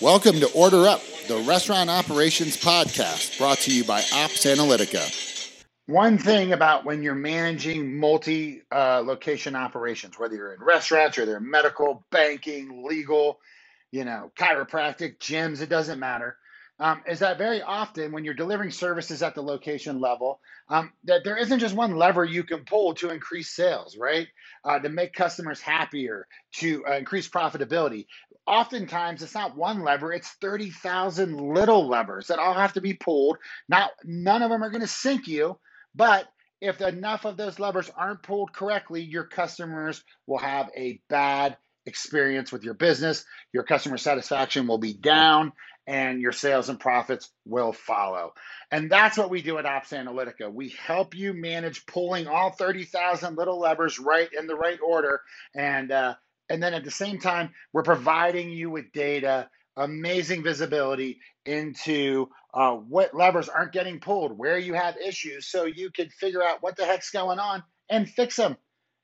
Welcome to Order Up, the Restaurant Operations Podcast, brought to you by Ops Analytica. One thing about when you're managing multi-location operations, whether you're in restaurants or they're medical, banking, legal, chiropractic, gyms, it doesn't matter, is that very often when you're delivering services at the location level, that there isn't just one lever you can pull to increase sales, right? To make customers happier, to increase profitability. Oftentimes, it's not one lever, it's 30,000 little levers that all have to be pulled. Now, none of them are going to sink you, but if enough of those levers aren't pulled correctly, your customers will have a bad experience with your business, your customer satisfaction will be down, and your sales and profits will follow. And that's what we do at Ops Analytica. We help you manage pulling all 30,000 little levers right in the right order, and then at the same time, we're providing you with data, amazing visibility into what levers aren't getting pulled, where you have issues, so you can figure out what the heck's going on and fix them.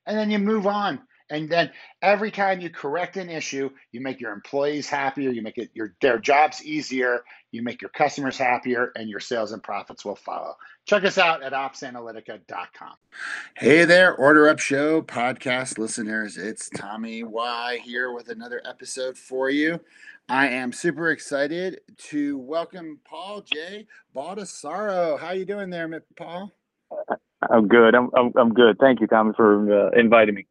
And then you move on. And then every time you correct an issue, you make your employees happier, you make their jobs easier, you make your customers happier, and your sales and profits will follow. Check us out at opsanalytica.com. Hey there, Order Up Show podcast listeners. It's Tommy Y here with another episode for you. I am super excited to welcome Paul J. Baldessaro. How you doing there, Paul? I'm good. I'm good. Thank you, Tommy, for inviting me.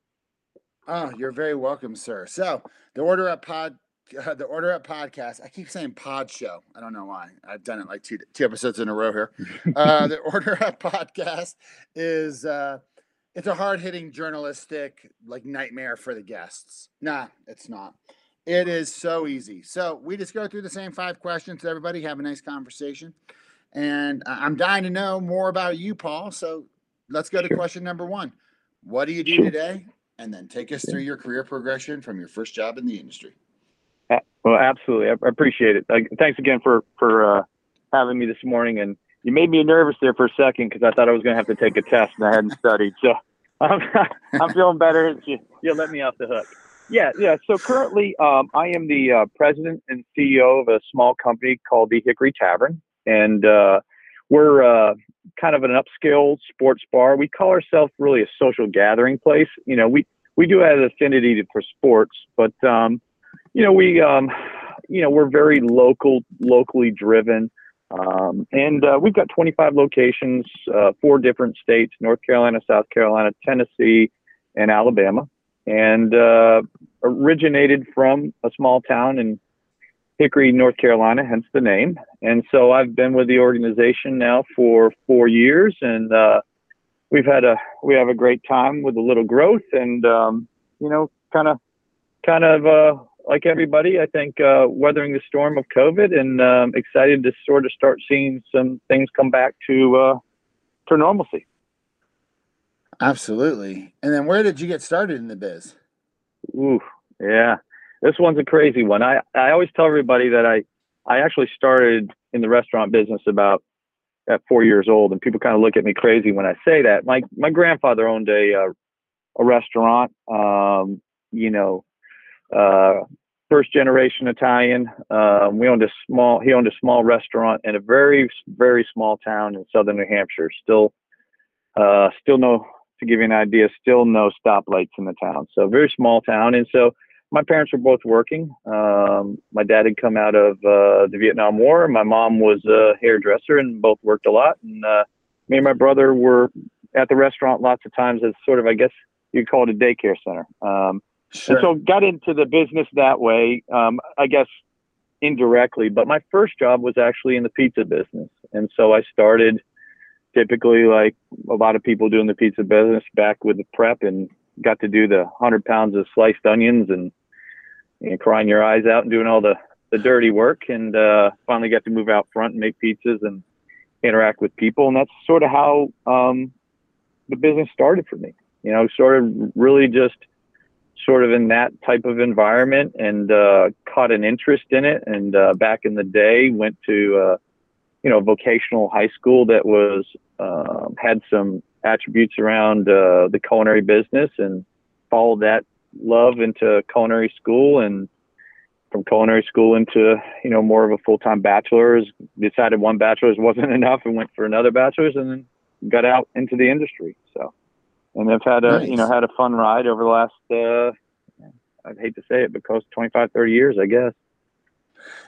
Oh, you're very welcome, sir. So the Order Up podcast. I keep saying pod show. I don't know why. I've done it like two episodes in a row here. The Order Up podcast is it's a hard hitting journalistic like nightmare for the guests. Nah, it's not. It is so easy. So we just go through the same five questions to everybody, have a nice conversation, and I'm dying to know more about you, Paul. So let's go to question number one. What do you do today? And then take us through your career progression from your first job in the industry. Well, absolutely. I appreciate it. Thanks again for having me this morning. And you made me nervous there for a second because I thought I was going to have to take a test and I hadn't studied. So I'm feeling better. You let me off the hook. Yeah. So currently I am the president and CEO of a small company called the Hickory Tavern. And we're kind of an upscale sports bar. We call ourselves really a social gathering place. We do have an affinity for sports, but we're very locally driven, and we've got 25 locations, 4 different states: North Carolina, South Carolina, Tennessee, and Alabama. And originated from a small town in Hickory, North Carolina, hence the name. And so I've been with the organization now for 4 years, and we have a great time with a little growth. And like everybody, I think weathering the storm of COVID, and excited to sort of start seeing some things come back to normalcy. Absolutely. And then, where did you get started in the biz? Ooh, yeah. This one's a crazy one. I always tell everybody that I actually started in the restaurant business at 4 years old, and people kind of look at me crazy when I say that. My grandfather owned a restaurant, first generation Italian. He owned a small restaurant in a very, very small town in southern New Hampshire. Still no, to give you an idea, still no stoplights in the town. So very small town. And so my parents were both working. My dad had come out of the Vietnam War. My mom was a hairdresser, and both worked a lot. And me and my brother were at the restaurant lots of times as sort of, I guess you'd call it a daycare center. Sure. And so got into the business that way, I guess indirectly. But my first job was actually in the pizza business. And so I started typically like a lot of people do in the pizza business, back with the prep, and got to do the 100 pounds of sliced onions and crying your eyes out and doing all the dirty work, and finally got to move out front and make pizzas and interact with people. And that's sort of how the business started for me, sort of really just sort of in that type of environment, and caught an interest in it. And back in the day, went to vocational high school that was had some attributes around the culinary business, and followed that love into culinary school, and from culinary school into, you know, more of a full-time bachelor's, decided one bachelor's wasn't enough and went for another bachelor's, and then got out into the industry. So, and I've had a, you know, had a fun ride over the last, I'd hate to say it, but close to 25, 30 years, I guess.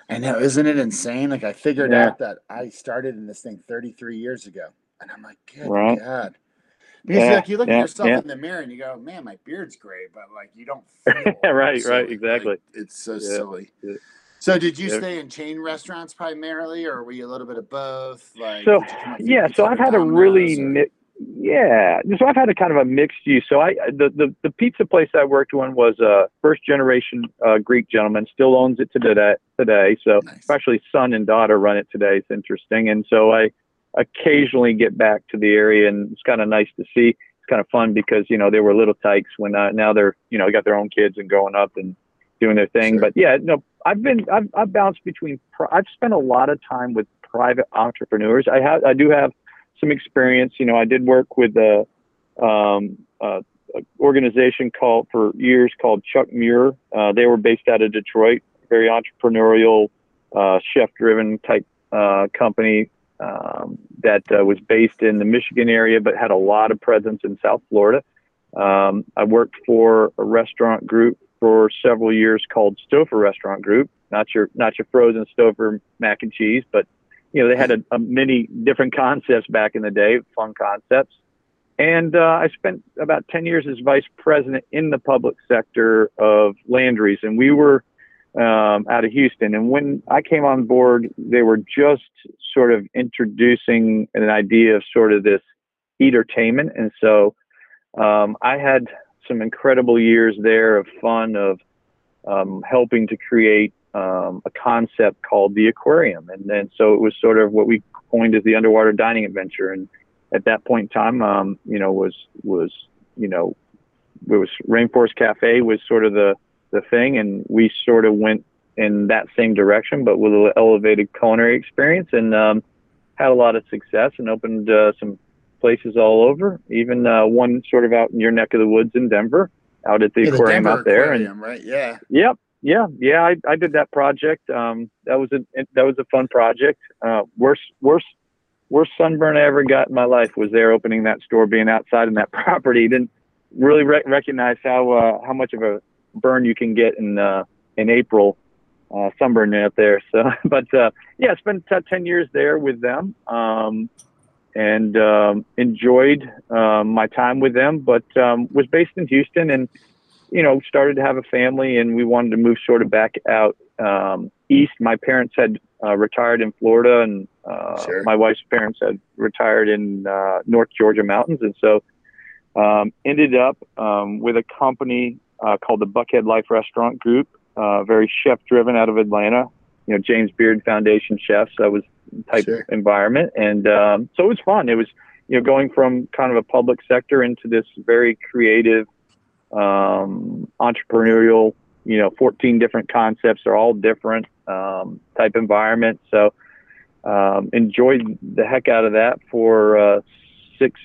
I know. Isn't it insane? Like, I figured out that I started in this thing 33 years ago, and I'm like, good God. Because like, you look at yourself in the mirror and you go, man, my beard's gray, but like, you don't feel right, exactly. Like, it's so silly. Yeah. So did you stay in chain restaurants primarily, or were you a little bit of both? Like, so, so I've had a really, so I've had a kind of a mixed use. So the pizza place I worked on was a first generation Greek gentleman, still owns it today. So especially son and daughter run it today. It's interesting. And so I occasionally get back to the area, and it's kind of nice to see. It's kind of fun because, you know, they were little tykes when now they're, you know, got their own kids and growing up and doing their thing. Sure. But yeah, no, I've bounced between, I've spent a lot of time with private entrepreneurs. I do have some experience. You know, I did work with an organization for years called Chuck Muir. They were based out of Detroit, very entrepreneurial, chef driven type, company, that was based in the Michigan area, but had a lot of presence in South Florida. I worked for a restaurant group for several years called Stouffer Restaurant Group, not your frozen Stouffer mac and cheese, but you know, they had a many different concepts back in the day, fun concepts. And I spent about 10 years as vice president in the public sector of Landry's. And we were out of Houston. And when I came on board, they were just sort of introducing an idea of sort of this eatertainment. And so I had some incredible years there of fun, of helping to create a concept called the aquarium. And then, so it was sort of what we coined as the underwater dining adventure. And at that point in time, you know, it was Rainforest Cafe was sort of the thing. And we sort of went in that same direction, but with an elevated culinary experience, and had a lot of success and opened some places all over, even one sort of out in your neck of the woods in Denver, out at the aquarium out there. Aquarium, right? Yeah. Yep. Yeah. I did that project. That was a fun project. Worst sunburn I ever got in my life was there opening that store, being outside in that property. Didn't really recognize how much of a burn you can get in April, sunburn out there. So, but I spent 10 years there with them, and enjoyed my time with them. But was based in Houston, and you know, started to have a family, and we wanted to move sort of back out east. My parents had retired in Florida, and my wife's parents had retired in North Georgia mountains. And so ended up with a company called the Buckhead Life Restaurant Group, very chef driven out of Atlanta, you know, James Beard Foundation chefs. That was type of environment. And so it was fun. It was, you know, going from kind of a public sector into this very creative, entrepreneurial, you know, 14 different concepts. They're all different, type environment. So, enjoyed the heck out of that for, 6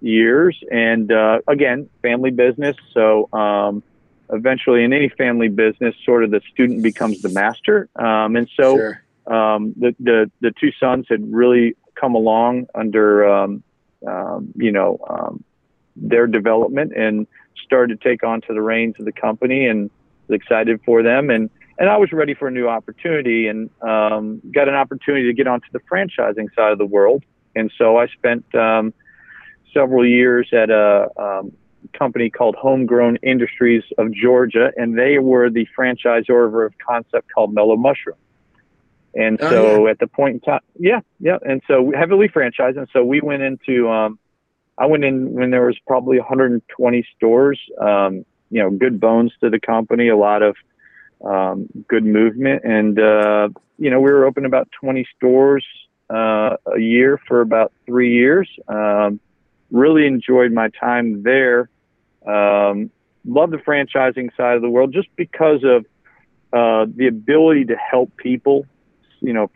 years. And, again, family business. So, eventually in any family business, sort of the student becomes the master. And so, the two sons had really come along under, their development, and started to take on to the reins of the company, and was excited for them. And I was ready for a new opportunity, and got an opportunity to get onto the franchising side of the world. And so I spent several years at a company called Homegrown Industries of Georgia, and they were the franchisor of a concept called Mellow Mushroom. And so at the point in time, and so heavily franchised. And so we went into I went in when there was probably 120 stores, you know, good bones to the company, a lot of good movement. And, you know, we were open about 20 stores a year for about 3 years. Really enjoyed my time there. Love the franchising side of the world just because of the ability to help people, you know,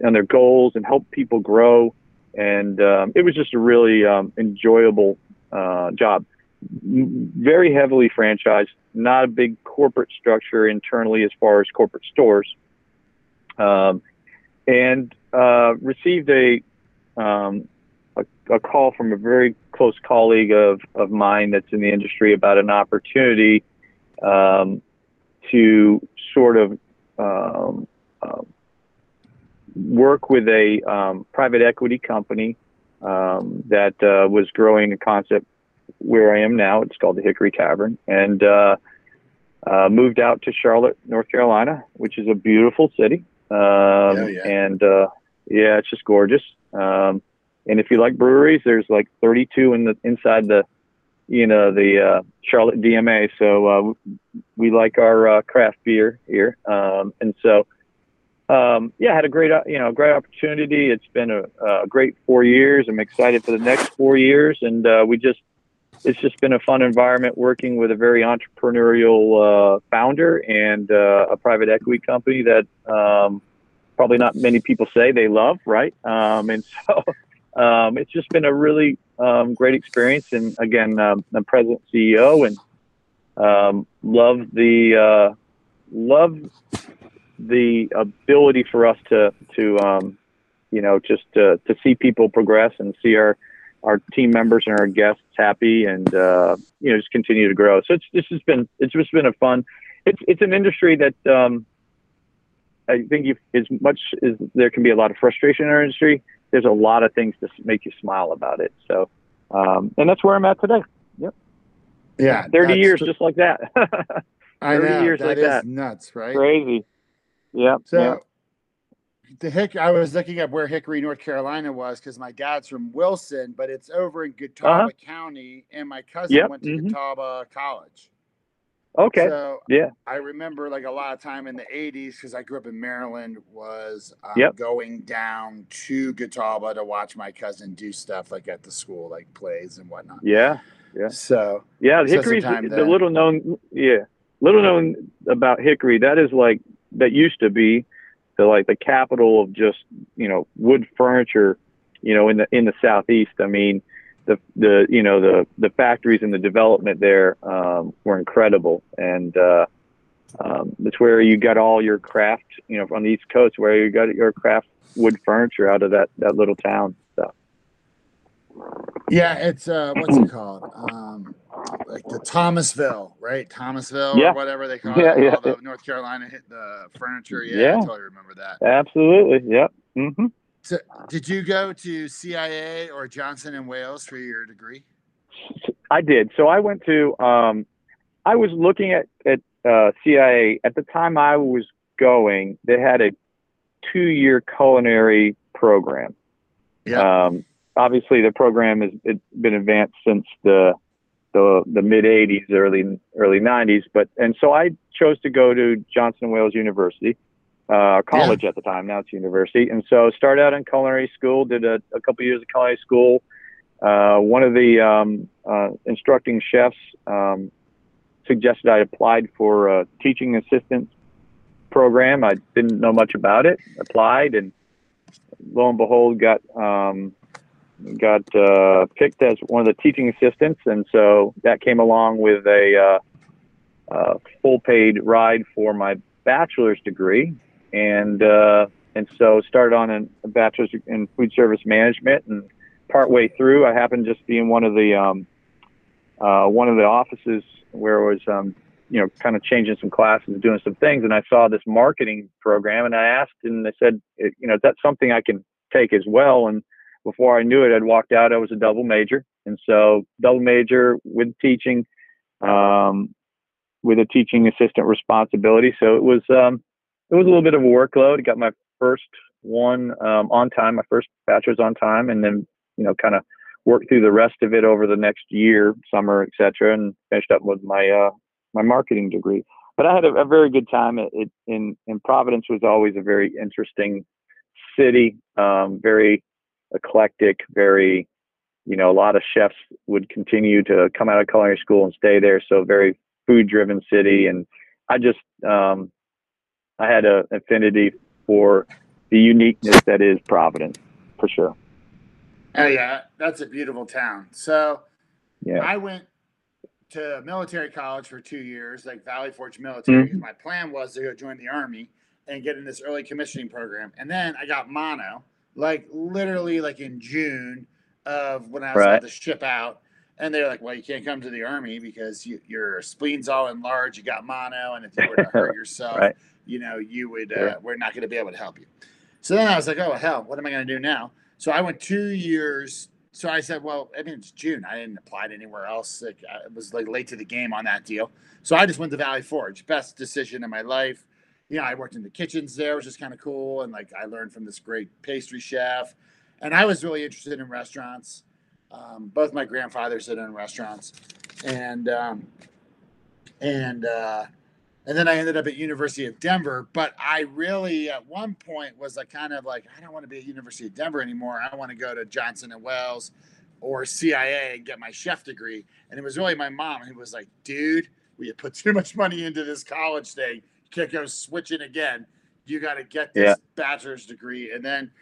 and their goals, and help people grow. And it was just a really enjoyable job. very heavily franchised, not a big corporate structure internally as far as corporate stores, and received a call from a very close colleague of mine that's in the industry about an opportunity to sort of work with a private equity company that was growing a concept where I am now. It's called the Hickory Tavern, and moved out to Charlotte, North Carolina, which is a beautiful city. And it's just gorgeous. And if you like breweries, there's like 32 inside the, Charlotte DMA. So we like our craft beer here. I had a great opportunity. It's been a great 4 years. I'm excited for the next 4 years. And it's just been a fun environment working with a very entrepreneurial founder and a private equity company that probably not many people say they love, right? It's just been a really great experience. And again, I'm president CEO, and love the ability for us to see people progress and see our team members and our guests happy, and just continue to grow. So it's just been a fun. It's an industry that I think as much as there can be a lot of frustration in our industry, there's a lot of things to make you smile about it. So, and that's where I'm at today. Yep. Yeah. 30 years just like that. 30 years like that. That is nuts, right? Crazy. Yeah. So I was looking up where Hickory, North Carolina was, because my dad's from Wilson, but it's over in Catawba County, and my cousin went to Catawba College. Okay. So I remember like a lot of time in the 80s, because I grew up in Maryland, was going down to Catawba to watch my cousin do stuff like at the school, like plays and whatnot. Yeah. Yeah. So Hickory's the little known about Hickory. That is like, that used to be the capital of just, wood furniture, in the Southeast. I mean, the factories and the development there were incredible, and it's where you got all your craft, on the East Coast, where you got your craft wood furniture out of that little town. So it's what's it called? Like the Thomasville, right? Thomasville, or whatever they call it. Yeah. The North Carolina hit the furniture. Yeah, I totally remember that. Absolutely. Yep. Mm-hmm. So, did you go to CIA or Johnson and Wales for your degree? I did. So I went to. I was looking at CIA at the time I was going. They had a 2-year culinary program. Yeah. Obviously, the program has been advanced since the mid '80s, early '90s. So I chose to go to Johnson and Wales University. College at the time, now it's university. And so started out in culinary school, did a couple years of culinary school. One of the instructing chefs suggested I applied for a teaching assistant program. I didn't know much about it, applied, and lo and behold, got picked as one of the teaching assistants. And so that came along with a full paid ride for my bachelor's degree. And so started on a bachelor's in food service management, and partway through, I happened to just be in one of the offices where I was, kind of changing some classes and doing some things. And I saw this marketing program, and I asked, and they said, is that something I can take as well? And before I knew it, I'd walked out, I was a double major. And so double major with teaching, with a teaching assistant responsibility. So it was a little bit of a workload. I got my first one on time, my first bachelor's on time, and then kind of worked through the rest of it over the next year, summer, etc., and finished up with my my marketing degree. But I had a very good time. It in Providence was always a very interesting city, very eclectic, very a lot of chefs would continue to come out of culinary school and stay there. So very food-driven city, and I just I had an affinity for the uniqueness that is Providence, for sure. Oh yeah, that's a beautiful town. So I went to military college for 2 years, like Valley Forge Military. Mm-hmm. My plan was to go join the Army and get in this early commissioning program. And then I got mono, like literally like in June of when I was about to ship out. And they're like, well, you can't come to the Army because your spleen's all enlarged, you got mono, and if you were to hurt yourself, you know, you would, we're not going to be able to help you. So then I was like, oh, hell, what am I going to do now? So I went 2 years. So I said, well, I mean, it's June. I didn't apply to anywhere else. Like, I was like late to the game on that deal. So I just went to Valley Forge. Best decision in my life. You know, I worked in the kitchens there, which is kind of cool. And like, I learned from this great pastry chef. And I was really interested in restaurants. Both my grandfathers had owned restaurants, and then I ended up at University of Denver. But I really, at one point, was like kind of like, I don't want to be at University of Denver anymore. I want to go to Johnson and Wales or CIA and get my chef degree. And it was really my mom who was like, dude, we put too much money into this college thing. You can't go switching again. You got to get this bachelor's degree, and then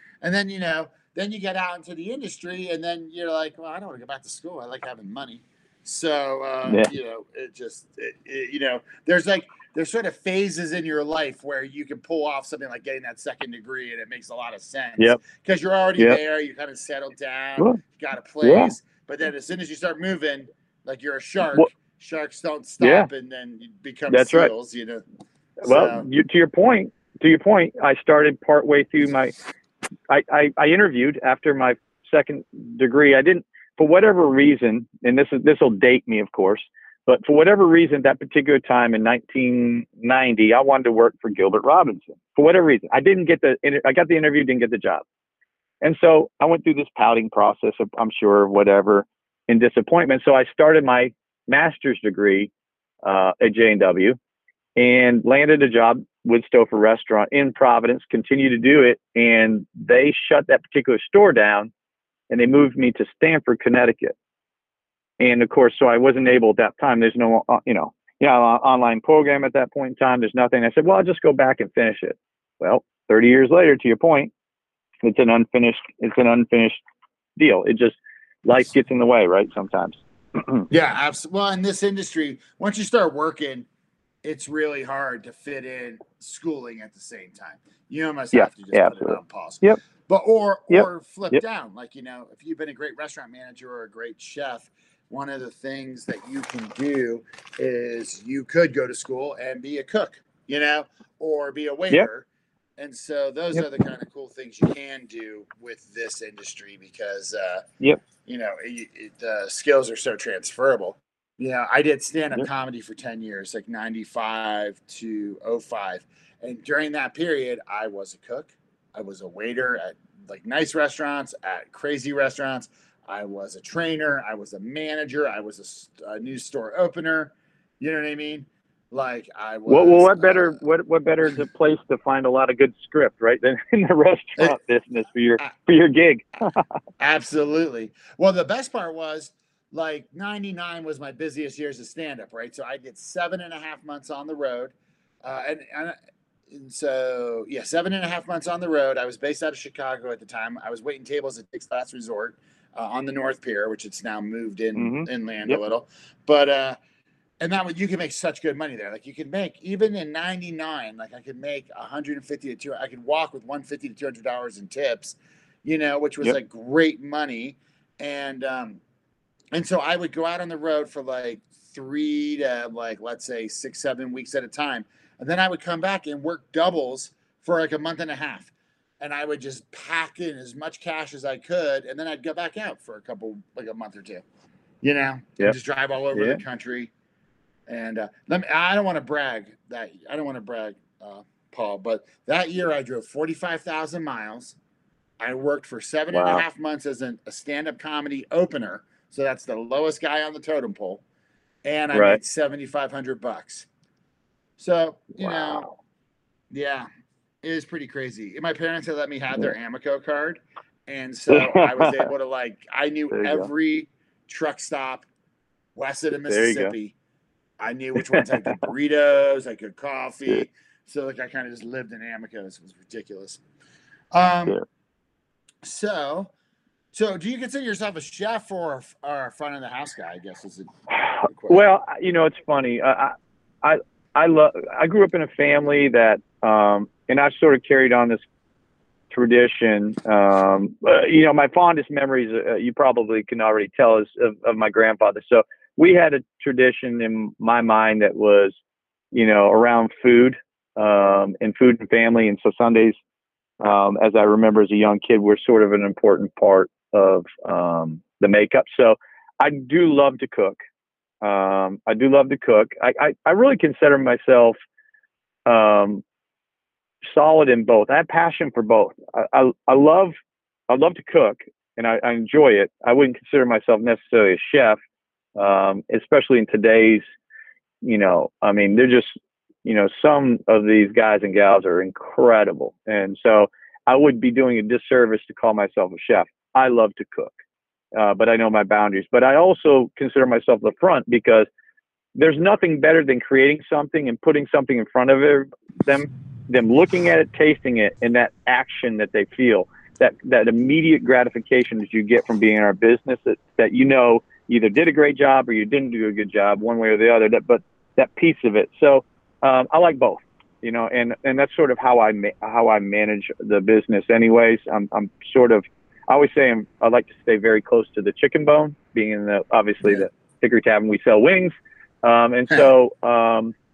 you know. Then you get out into the industry, and then you're like, well, I don't want to go back to school. I like having money. So, you know, it just, you know, there's sort of phases in your life where you can pull off something like getting that second degree, and it makes a lot of sense. Yep. Because you're already there. You kind of settled down. Sure. You got a place. Yeah. But then as soon as you start moving, like you're a shark. Well, sharks don't stop, and then you become seals, you know. Well, so, to your point, I started partway through my – I interviewed after my second degree. I didn't, for whatever reason, and this will date me, of course, but for whatever reason, that particular time in 1990, I wanted to work for Gilbert Robinson. For whatever reason, I got the interview, didn't get the job. And so I went through this pouting process of, I'm sure, whatever, and disappointment. So I started my master's degree at J&W and landed a job with Stouffer Restaurant in Providence, continue to do it. And they shut that particular store down and they moved me to Stamford, Connecticut. And of course, so I wasn't able at that time, there's no, online program at that point in time, there's nothing. I said, well, I'll just go back and finish it. Well, 30 years later, to your point, it's an unfinished deal. It just, life gets in the way, right? Sometimes. Yeah, absolutely. Well, in this industry, once you start working, it's really hard to fit in schooling at the same time. You almost have to just put it on pause. Yep. But or flip down. Like, you know, if you've been a great restaurant manager or a great chef, one of the things that you can do is you could go to school and be a cook, you know, or be a waiter. Yep. And so those are the kind of cool things you can do with this industry because, you know, the skills are so transferable. Yeah, I did stand-up comedy for 10 years, like 95 to 05. And during that period, I was a cook. I was a waiter at like nice restaurants, at crazy restaurants. I was a trainer. I was a manager. I was a new store opener. You know what I mean? Like I was. Well, what better place to find a lot of good script, right, than in the restaurant business for your gig? Absolutely. Well, the best part was, like 99 was my busiest years of stand-up, right? So I did 7.5 months on the road. And so 7.5 months on the road. I was based out of Chicago at the time. I was waiting tables at Dick's Last Resort on the North Pier, which it's now moved inland a little. But, and that you can make such good money there. Like you could make, even in 99, like I could make I could walk with $150 to $200 in tips, you know, which was like great money. And so I would go out on the road for like 6-7 weeks at a time. And then I would come back and work doubles for like a month and a half. And I would just pack in as much cash as I could. And then I'd go back out for a month or two, you know, and just drive all over the country. And I don't want to brag, Paul, but that year I drove 45,000 miles. I worked for 7.5 months as a stand-up comedy opener. So that's the lowest guy on the totem pole. And I made $7,500. So, you know, it is pretty crazy. My parents had let me have their Amoco card. And so I was able to I knew every truck stop west of the Mississippi. I knew which ones had good burritos, had good coffee. So I kind of just lived in Amocos. It was ridiculous. So do you consider yourself a chef or a front of the house guy? I guess Well, you know, it's funny. I grew up in a family that, and I've sort of carried on this tradition. You know, my fondest memories, you probably can already tell, is of my grandfather. So we had a tradition in my mind that was, you know, around food, and food and family. And so Sundays, as I remember as a young kid, were sort of an important part of, the makeup. So I do love to cook. I really consider myself, solid in both. I have passion for both. I love to cook, and I enjoy it. I wouldn't consider myself necessarily a chef, especially in today's, you know, I mean, they're just, you know, some of these guys and gals are incredible. And so I would be doing a disservice to call myself a chef. I love to cook, but I know my boundaries. But I also consider myself the front, because there's nothing better than creating something and putting something in front of them looking at it, tasting it, and that action that they feel, that immediate gratification that you get from being in our business, that you know either did a great job or you didn't do a good job one way or the other, but that piece of it. So I like both, you know, and that's sort of how I manage the business anyways. I always say I like to stay very close to the chicken bone, being in the Hickory Tavern, we sell wings. And so,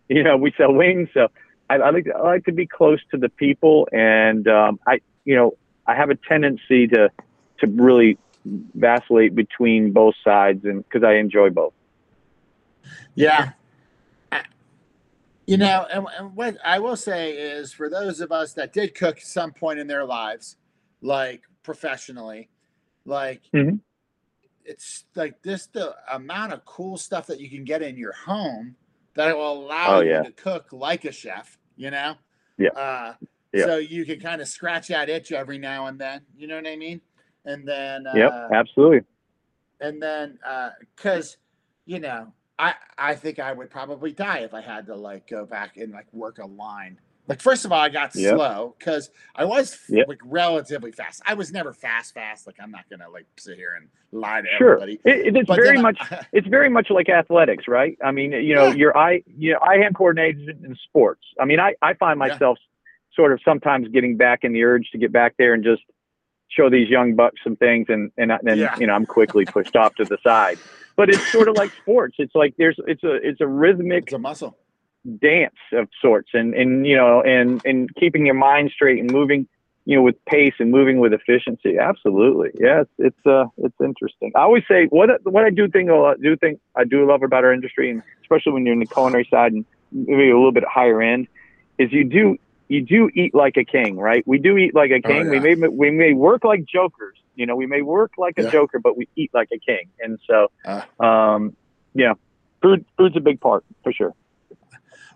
you know, we sell wings. So I like to be close to the people, and I have a tendency to really vacillate between both sides, and because I enjoy both. Yeah, you know, and what I will say is, for those of us that did cook at some point in their lives, like professionally, like it's like this, the amount of cool stuff that you can get in your home that will allow you to cook like a chef, you know? Yeah. So you can kind of scratch that itch every now and then, you know what I mean? And then, yep, absolutely. And then, cause you know, I think I would probably die if I had to like go back and like work a line. Like, first of all, I got slow, cause I was like relatively fast. I was never fast. Like, I'm not going to like sit here and lie to everybody. It's very much like athletics, right? I mean, you know, eye-hand coordination in sports. I mean, I find myself sort of sometimes getting back in the urge to get back there and just show these young bucks some things. And you know, I'm quickly pushed off to the side, but it's sort of like sports. It's like, it's a rhythmic, it's a muscle dance of sorts, and you know, and keeping your mind straight and moving, you know, with pace and moving with efficiency. Absolutely. Yeah. It's interesting. I always say what I do love about our industry, and especially when you're in the culinary side and maybe a little bit higher end, is you do eat like a king, right? We do eat like a king. Oh, yeah. We may work like jokers, you know, we may work like a joker, but we eat like a king. And so, yeah, food's a big part for sure.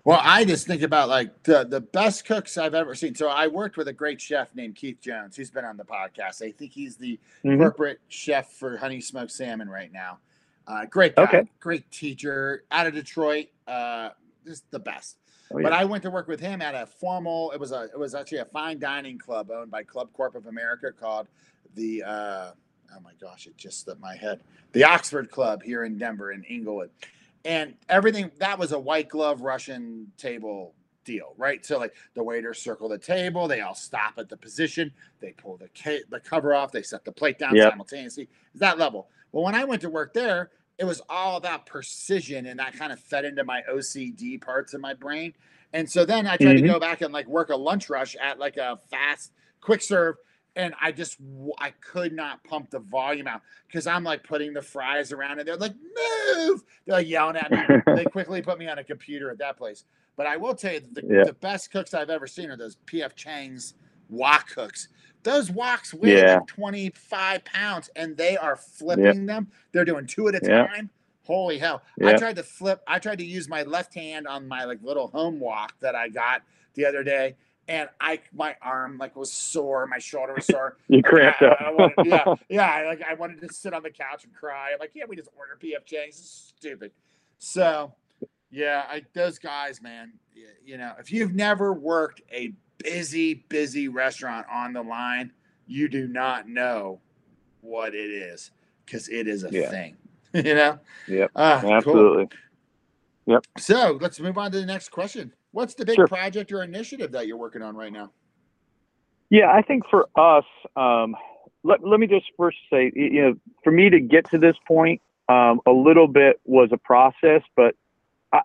Well, I just think about like the best cooks I've ever seen. So I worked with a great chef named Keith Jones, who's been on the podcast. I think he's the corporate chef for Honey Smoked Salmon right now. Great guy, great teacher out of Detroit, just the best. Oh, yeah. But I went to work with him at a formal. It was actually a fine dining club owned by Club Corp of America called the it just slipped my head. The Oxford Club here in Denver in Inglewood. And everything, that was a white glove Russian table deal, right? So like the waiters circle the table, they all stop at the position, they pull the cover off, they set the plate down simultaneously. It's that level. Well, when I went to work there, it was all about precision, and that kind of fed into my OCD parts of my brain. And so then I tried to go back and like work a lunch rush at like a fast quick serve. And I could not pump the volume out, because I'm like putting the fries around and they're like, move. They're like yelling at me. They quickly put me on a computer at that place. But I will tell you, the best cooks I've ever seen are those P.F. Chang's wok cooks. Those woks weigh 25 pounds and they are flipping them. They're doing two at a time. Holy hell. Yeah. I tried to use my left hand on my like little home wok that I got the other day. And my arm like was sore, my shoulder was sore. You cramped up. I wanted to sit on the couch and cry. I'm like, yeah, we just order P.F. Chang's. This is stupid. So, yeah, those guys, man. You know, if you've never worked a busy restaurant on the line, you do not know what it is, because it is a thing. you know? Yep. Absolutely. Cool. Yep. So let's move on to the next question. What's the big project or initiative that you're working on right now? Yeah, I think for us, let me just first say, you know, for me to get to this point, a little bit was a process, but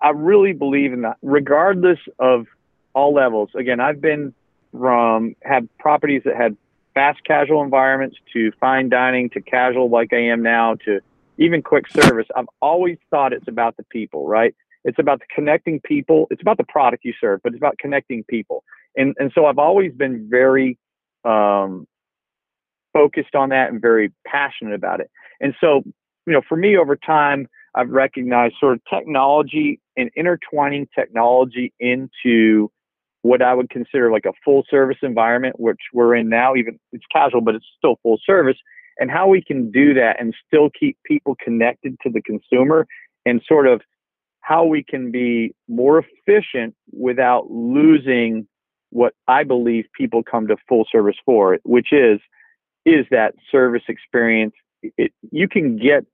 I really believe in that, regardless of all levels. Again, I've been from, had properties that had fast casual environments to fine dining to casual like I am now to even quick service. I've always thought it's about the people, right? It's about the connecting people. It's about the product you serve, but it's about connecting people. And so I've always been very focused on that and very passionate about it. And so, you know, for me over time, I've recognized sort of technology and intertwining technology into what I would consider like a full service environment, which we're in now. Even it's casual, but it's still full service, and how we can do that and still keep people connected to the consumer, and sort of how we can be more efficient without losing what I believe people come to full service for, which is that service experience. You can get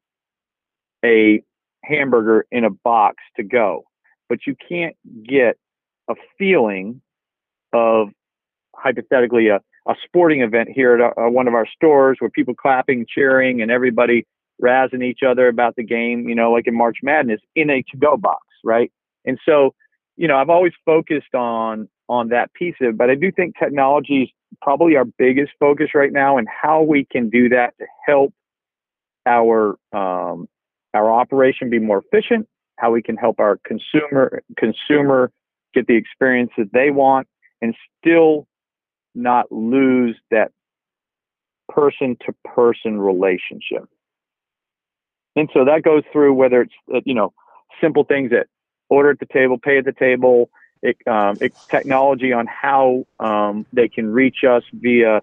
a hamburger in a box to go, but you can't get a feeling of, hypothetically, a sporting event here at one of our stores where people clapping, cheering, and everybody razzing each other about the game, you know, like in March Madness, in a to-go box, right? And so, you know, I've always focused on that piece of it, but I do think technology is probably our biggest focus right now, and how we can do that to help our operation be more efficient, how we can help our consumer get the experience that they want and still not lose that person-to-person relationship. And so that goes through whether it's, you know, simple things that order at the table, pay at the table, it's technology on how they can reach us via, you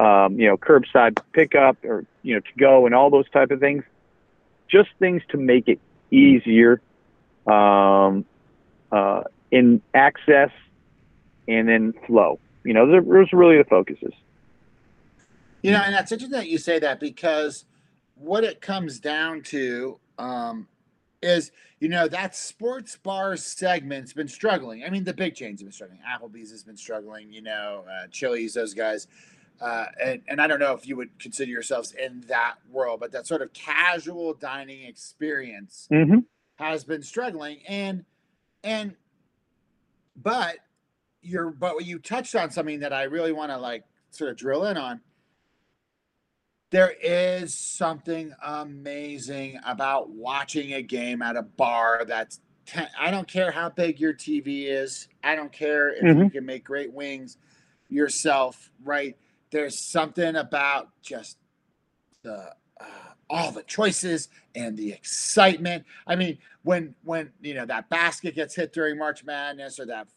know, curbside pickup or, you know, to go and all those type of things. Just things to make it easier in access and in flow. You know, those are really the focuses. You know, and that's interesting that you say that, because what it comes down to is, you know, that sports bar segment's been struggling. I mean, the big chains have been struggling. Applebee's has been struggling, you know, Chili's, those guys. And I don't know if you would consider yourselves in that world, but that sort of casual dining experience has been struggling. But you touched on something that I really want to like sort of drill in on. There is something amazing about watching a game at a bar. That's I don't care how big your TV is. I don't care if you can make great wings yourself, right? There's something about just the all the choices and the excitement. I mean, when you know that basket gets hit during March Madness, or that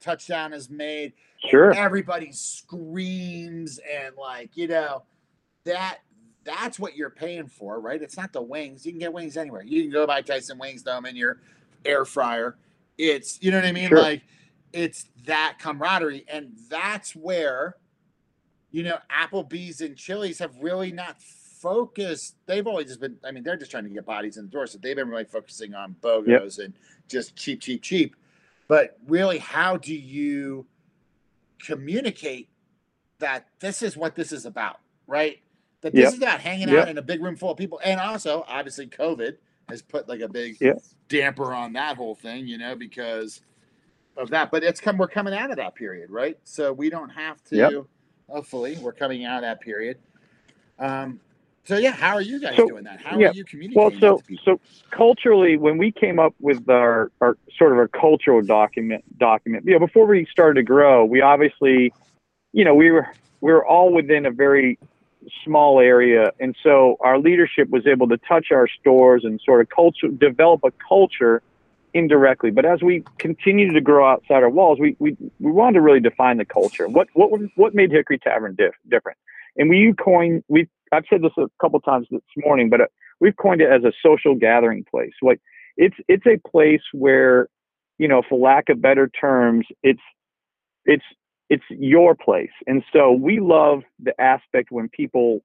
touchdown is made, everybody screams and like, you know, that's what you're paying for, right? It's not the wings. You can get wings anywhere. You can go buy Tyson wings, throw them in your air fryer. It's, you know what I mean? Sure. Like, it's that camaraderie, and that's where, you know, Applebee's and Chili's have really not focused. They've always just been, I mean, they're just trying to get bodies in the door. So they've been really focusing on BOGOs and just cheap. But really, how do you communicate that this is what this is about, right? That this is about hanging out in a big room full of people. And also, obviously, COVID has put like a big damper on that whole thing, you know, because of that. But we're coming out of that period, right? So we don't have to... Yep. Hopefully, we're coming out of that period. So, yeah, how are you guys doing that? How are you communicating? Well, so culturally, when we came up with our sort of our cultural document, you know, before we started to grow, we obviously, you know, we were all within a very small area, and so our leadership was able to touch our stores and sort of develop a culture indirectly. But as we continued to grow outside our walls, we wanted to really define the culture. What made Hickory Tavern different? And I've said this a couple times this morning, but we've coined it as a social gathering place. Like it's a place where, you know, for lack of better terms, it's your place. And so we love the aspect when people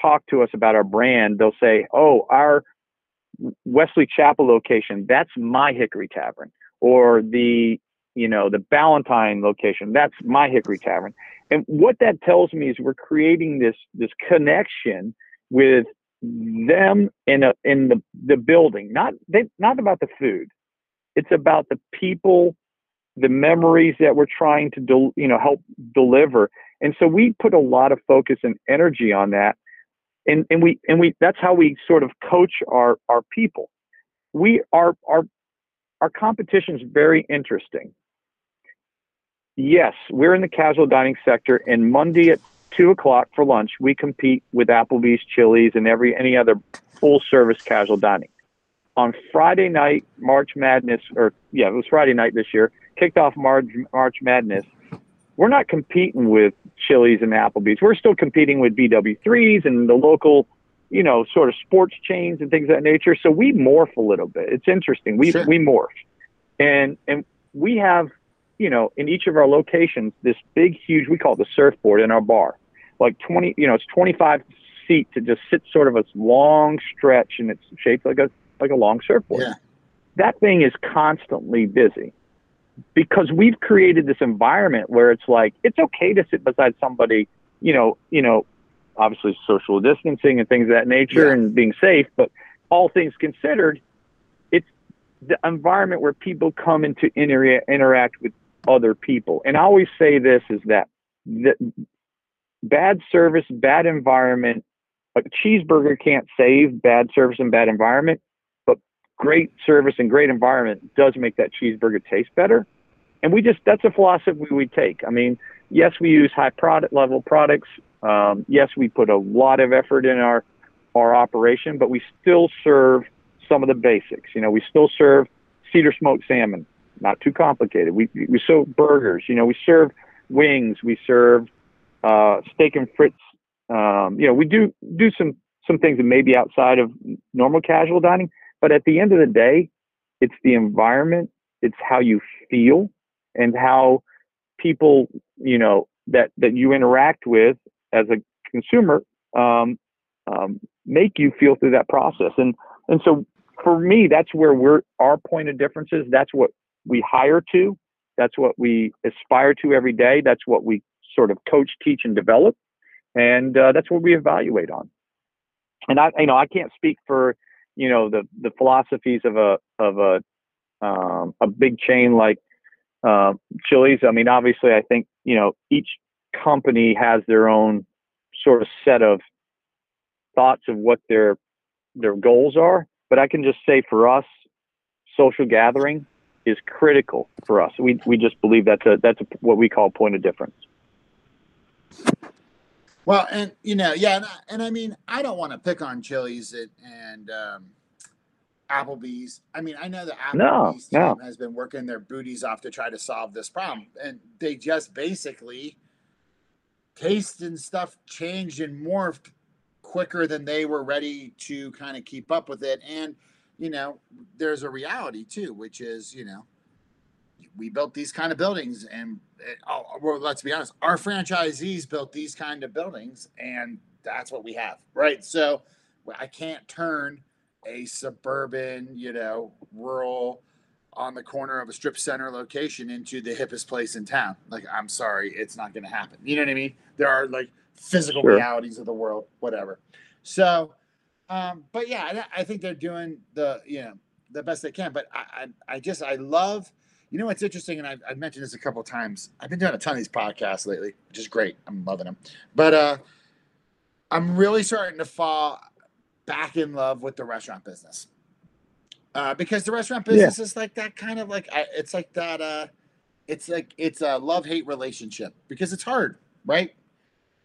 talk to us about our brand, they'll say, "Oh, our Wesley Chapel location, that's my Hickory Tavern, or the, you know, the Ballantyne location, that's my Hickory Tavern. And what that tells me is we're creating this connection with them in the building. Not about the food. It's about the people, the memories that we're trying to help deliver. And so we put a lot of focus and energy on that. And we that's how we sort of coach our people. Our competition's very interesting. Yes, we're in the casual dining sector, and Monday at 2:00 for lunch, we compete with Applebee's, Chili's, and any other full-service casual dining. On Friday night, March Madness, it was Friday night this year, kicked off March Madness. We're not competing with Chili's and Applebee's. We're still competing with BW3s and the local, sort of sports chains and things of that nature. So we morph a little bit. It's interesting. We morph. And we have, in each of our locations, this big, huge, we call it the surfboard in our bar. Like 20, it's 25 seat to just sit sort of a long stretch, and it's shaped like a long surfboard. Yeah. That thing is constantly busy, because we've created this environment where it's like, it's okay to sit beside somebody, obviously social distancing and things of that nature, yeah, and being safe, but all things considered, it's the environment where people come in to interact with other people. And I always say this is that bad service, bad environment, a cheeseburger can't save bad service and bad environment. Great service and great environment does make that cheeseburger taste better. And that's a philosophy we take. I mean, yes, we use high product level products. Yes, we put a lot of effort in our operation, but we still serve some of the basics. We still serve cedar smoked salmon, not too complicated. We serve burgers, we serve wings, we serve, steak and fritz. We do some things that may be outside of normal casual dining. But at the end of the day, it's the environment, it's how you feel, and how people, that you interact with as a consumer, make you feel through that process. And so for me, that's where our point of difference is. That's what we hire to. That's what we aspire to every day. That's what we sort of coach, teach, and develop. And that's what we evaluate on. And I can't speak for the philosophies of a big chain like Chili's. I mean, obviously, I think each company has their own sort of set of thoughts of what their goals are. But I can just say for us, social gathering is critical for us. We just believe that's what we call point of difference. Well, and, and I mean, I don't want to pick on Chili's and Applebee's. I mean, I know the Applebee's team has been working their booties off to try to solve this problem. And they just basically taste and stuff changed and morphed quicker than they were ready to kind of keep up with it. And, there's a reality, too, which is, we built these kind of buildings, and let's be honest, our franchisees built these kind of buildings, and that's what we have, right? So I can't turn a suburban, rural on the corner of a strip center location into the hippest place in town. Like, I'm sorry, it's not going to happen. You know what I mean? There are like physical realities of the world, whatever. So, but yeah, I think they're doing the best they can, but I love, what's interesting, and I've mentioned this a couple of times. I've been doing a ton of these podcasts lately, which is great. I'm loving them. But I'm really starting to fall back in love with the restaurant business. Because the restaurant business is like that kind of like, it's like that, it's a love-hate relationship. Because it's hard, right?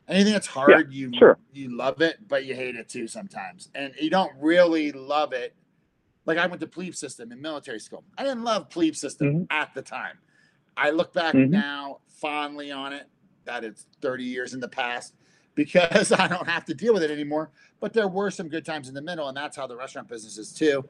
Anything that's hard, you love it, but you hate it too sometimes. And you don't really love it. Like, I went to plebe system in military school. I didn't love plebe system at the time. I look back now fondly on it, that it's 30 years in the past, because I don't have to deal with it anymore. But there were some good times in the middle, and that's how the restaurant business is too.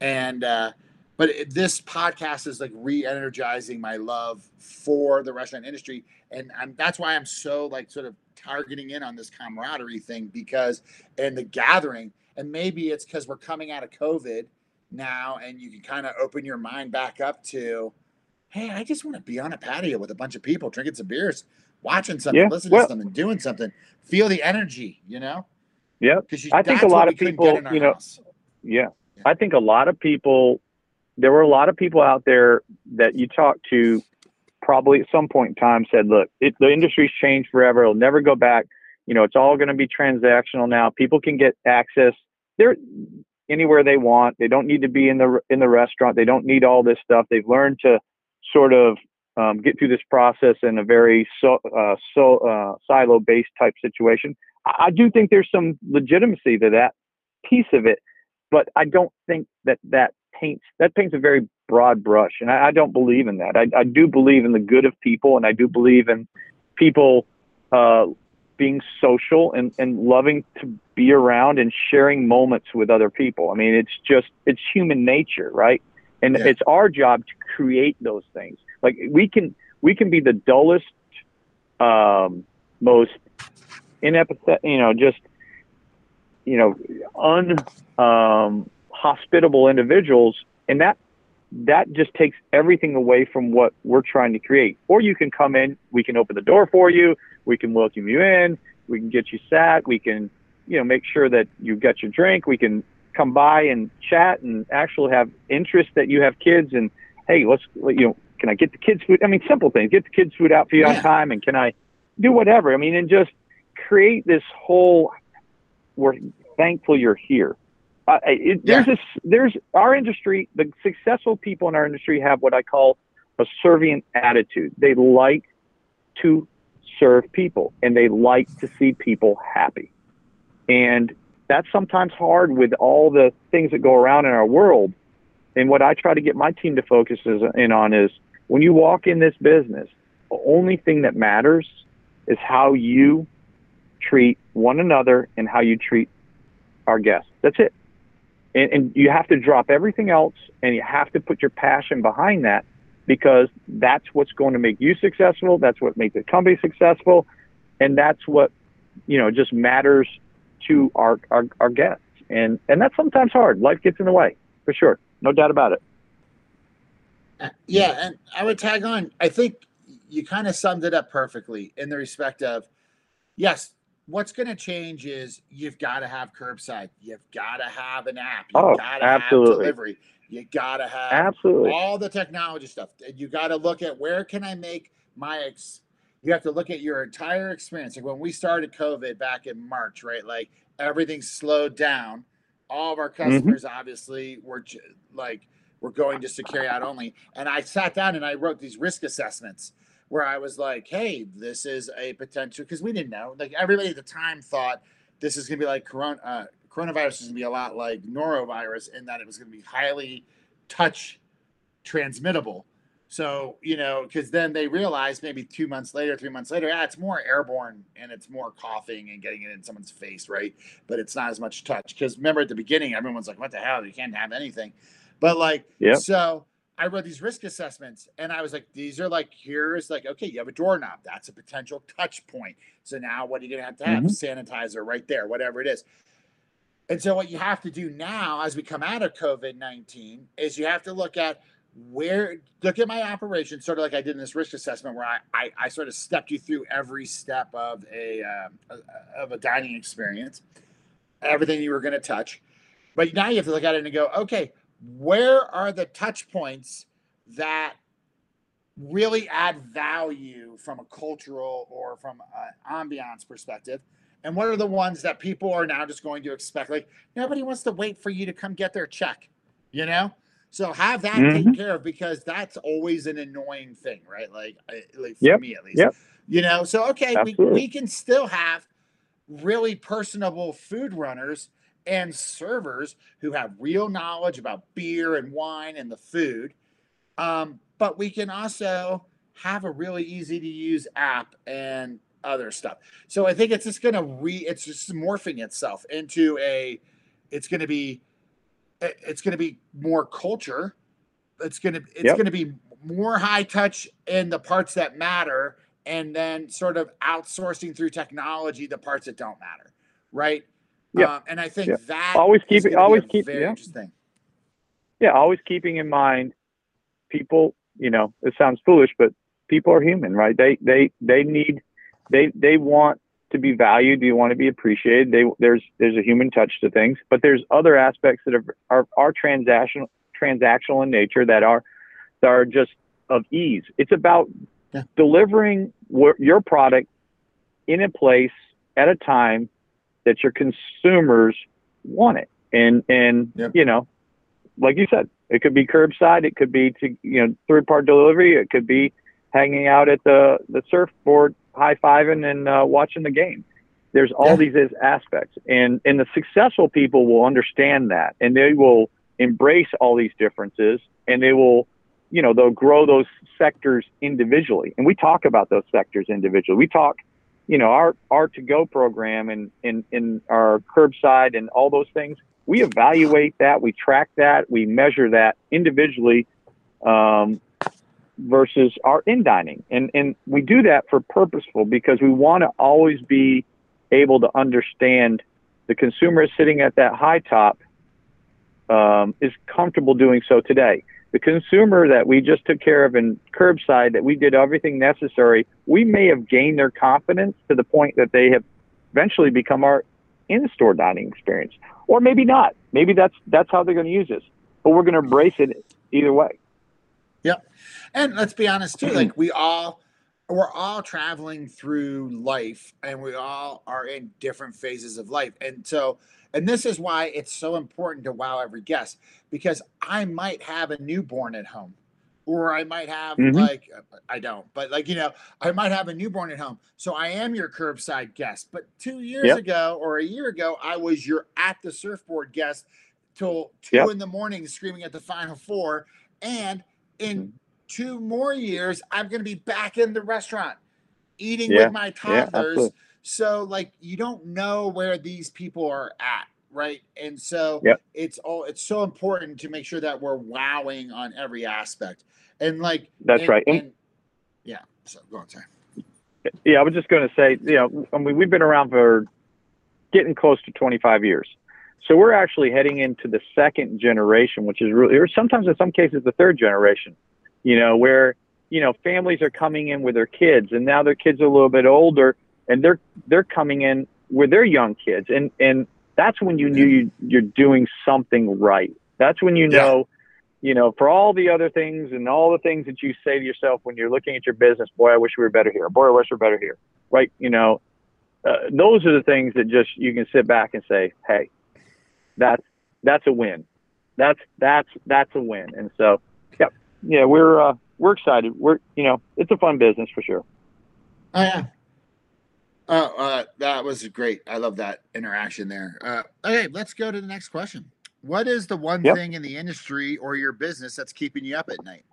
And this podcast is like re-energizing my love for the restaurant industry. And that's why I'm so like sort of targeting in on this camaraderie thing, because in the gathering, And maybe it's because we're coming out of COVID now and you can kind of open your mind back up to, hey, I just want to be on a patio with a bunch of people, drinking some beers, watching something, listening to something, doing something, feel the energy, you know? Yeah. I think a lot of people, you know, I think a lot of people, there were a lot of people out there that you talked to probably at some point in time said, look, the industry's changed forever. It'll never go back. You know, it's all going to be transactional now. People can get access there anywhere they want. They don't need to be in the restaurant. They don't need all this stuff. They've learned to sort of get through this process in a very silo-based type situation. I do think there's some legitimacy to that piece of it, but I don't think that paints a very broad brush, and I don't believe in that. I do believe in the good of people, and I do believe in people being social and loving to be around and sharing moments with other people. I mean, it's human nature, right? And it's our job to create those things. Like we can be the dullest, most inapathetic, you know, just, you know, hospitable individuals. And that just takes everything away from what we're trying to create. Or you can come in, we can open the door for you. We can welcome you in. We can get you sat. We can, you know, make sure that you've got your drink. We can come by and chat and actually have interest that you have kids and, hey, can I get the kids food? I mean, simple things, get the kids food out for you on time. And can I do whatever? I mean, and just create this whole, we're thankful you're here. There's our industry, the successful people in our industry have what I call a servient attitude. They like to serve people and they like to see people happy. And that's sometimes hard with all the things that go around in our world. And what I try to get my team to focus in on is when you walk in this business, the only thing that matters is how you treat one another and how you treat our guests. That's it. And you have to drop everything else and you have to put your passion behind that, because that's what's going to make you successful. That's what makes the company successful. And that's what, you know, just matters to our guests. And that's sometimes hard. Life gets in the way, for sure. No doubt about it. Yeah. And I would tag on, I think you kind of summed it up perfectly in the respect of, yes, what's going to change is you've got to have curbside. You've got to have an app. You've got to have delivery. You got to have all the technology stuff. You got to look at where can I make my you have to look at your entire experience. Like when we started COVID back in March, right? Like everything slowed down. All of our customers obviously were going just to carry out only. And I sat down and I wrote these risk assessments, where I was like, hey, this is a potential, because we didn't know. Like everybody at the time thought this is going to be like coronavirus is going to be a lot like norovirus, in that it was going to be highly touch transmittable. So, you know, because then they realized maybe 3 months later, it's more airborne and it's more coughing and getting it in someone's face, right? But it's not as much touch. Because remember at the beginning, everyone's like, what the hell? You can't have anything. But like, so I wrote these risk assessments and I was like, these are like, here's like, okay, you have a doorknob. That's a potential touch point. So now what are you going to have? Sanitizer right there, whatever it is. And so what you have to do now as we come out of COVID-19 is you have to look at my operation, sort of like I did in this risk assessment where I sort of stepped you through every step of a dining experience, everything you were going to touch. But now you have to look at it and go, okay, where are the touch points that really add value from a cultural or from an ambiance perspective? And what are the ones that people are now just going to expect? Like nobody wants to wait for you to come get their check, you know? So have that taken care of, because that's always an annoying thing, right? Like for me at least, you know? So, okay, we can still have really personable food runners and servers who have real knowledge about beer and wine and the food. But we can also have a really easy to use app and other stuff. So I think it's just going to it's just morphing itself into it's going to be more culture. It's going to be more high touch in the parts that matter. And then sort of outsourcing through technology, the parts that don't matter. Right. Yeah. And I think that always keeping Yeah, always keeping in mind, people, you know, it sounds foolish, but people are human, right? They want to be valued. They want to be appreciated. There's a human touch to things, but there's other aspects that are transactional in nature that are just of ease. It's about delivering your product in a place at a time that your consumers want it. And you know, like you said, it could be curbside, it could be to, you know, third-party delivery, it could be hanging out at the surfboard, high-fiving and watching the game. There's all these aspects. And the successful people will understand that, and they will embrace all these differences, and they will, you know, they'll grow those sectors individually. And we talk about those sectors individually. We talk, you know, our to-go program and in our curbside and all those things. We evaluate that, we track that, we measure that individually versus our in-dining. And we do that for purposeful, because we want to always be able to understand the consumer sitting at that high top is comfortable doing so today. The consumer that we just took care of in curbside, that we did everything necessary, we may have gained their confidence to the point that they have eventually become our in-store dining experience. Or maybe not. Maybe that's how they're going to use this. But we're going to embrace it either way. Yep. And let's be honest too. Like we're all traveling through life, and we all are in different phases of life. And this is why it's so important to wow every guest, because I might have a newborn at home, or I might have I might have a newborn at home. So I am your curbside guest, but 2 years ago or a year ago, I was your at the surfboard guest till 2 in the morning screaming at the Final Four. And in 2 more years, I'm going to be back in the restaurant eating with my toddlers. Yeah, so like, you don't know where these people are at. Right. And so it's so important to make sure that we're wowing on every aspect. And like, that's right. And so go on, sorry. Yeah. I was just going to say, you know, I mean, we've been around for getting close to 25 years. So we're actually heading into the second generation, which is really, or sometimes in some cases, the third generation, you know, where, you know, families are coming in with their kids, and now their kids are a little bit older, and they're coming in with their young kids. And that's when you knew you're doing something right. That's when you know, you know, for all the other things and all the things that you say to yourself when you're looking at your business, boy, I wish we were better here. Boy, I wish we were better here. Right. You know, those are the things that just, you can sit back and say, hey, that's a win. That's a win. And so, we're excited. You know, it's a fun business for sure. Oh, yeah. Oh, that was great. I love that interaction there. Okay, let's go to the next question. What is the one thing in the industry or your business that's keeping you up at night?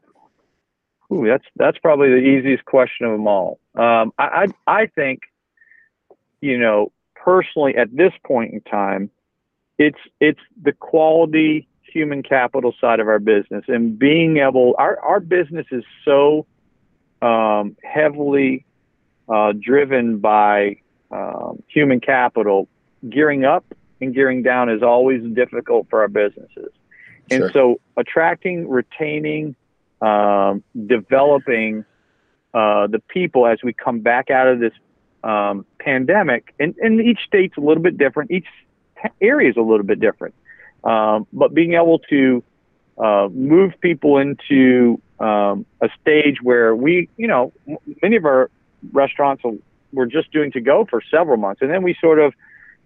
Ooh, that's probably the easiest question of them all. I think, you know, personally at this point in time, it's the quality human capital side of our business, and being able, our business is so heavily driven by human capital. Gearing up and gearing down is always difficult for our businesses. And so attracting, retaining, developing the people as we come back out of this pandemic, and each state's a little bit different, each area is a little bit different, but being able to move people into a stage where we, you know, many of our restaurants were just doing to go for several months, and then we sort of,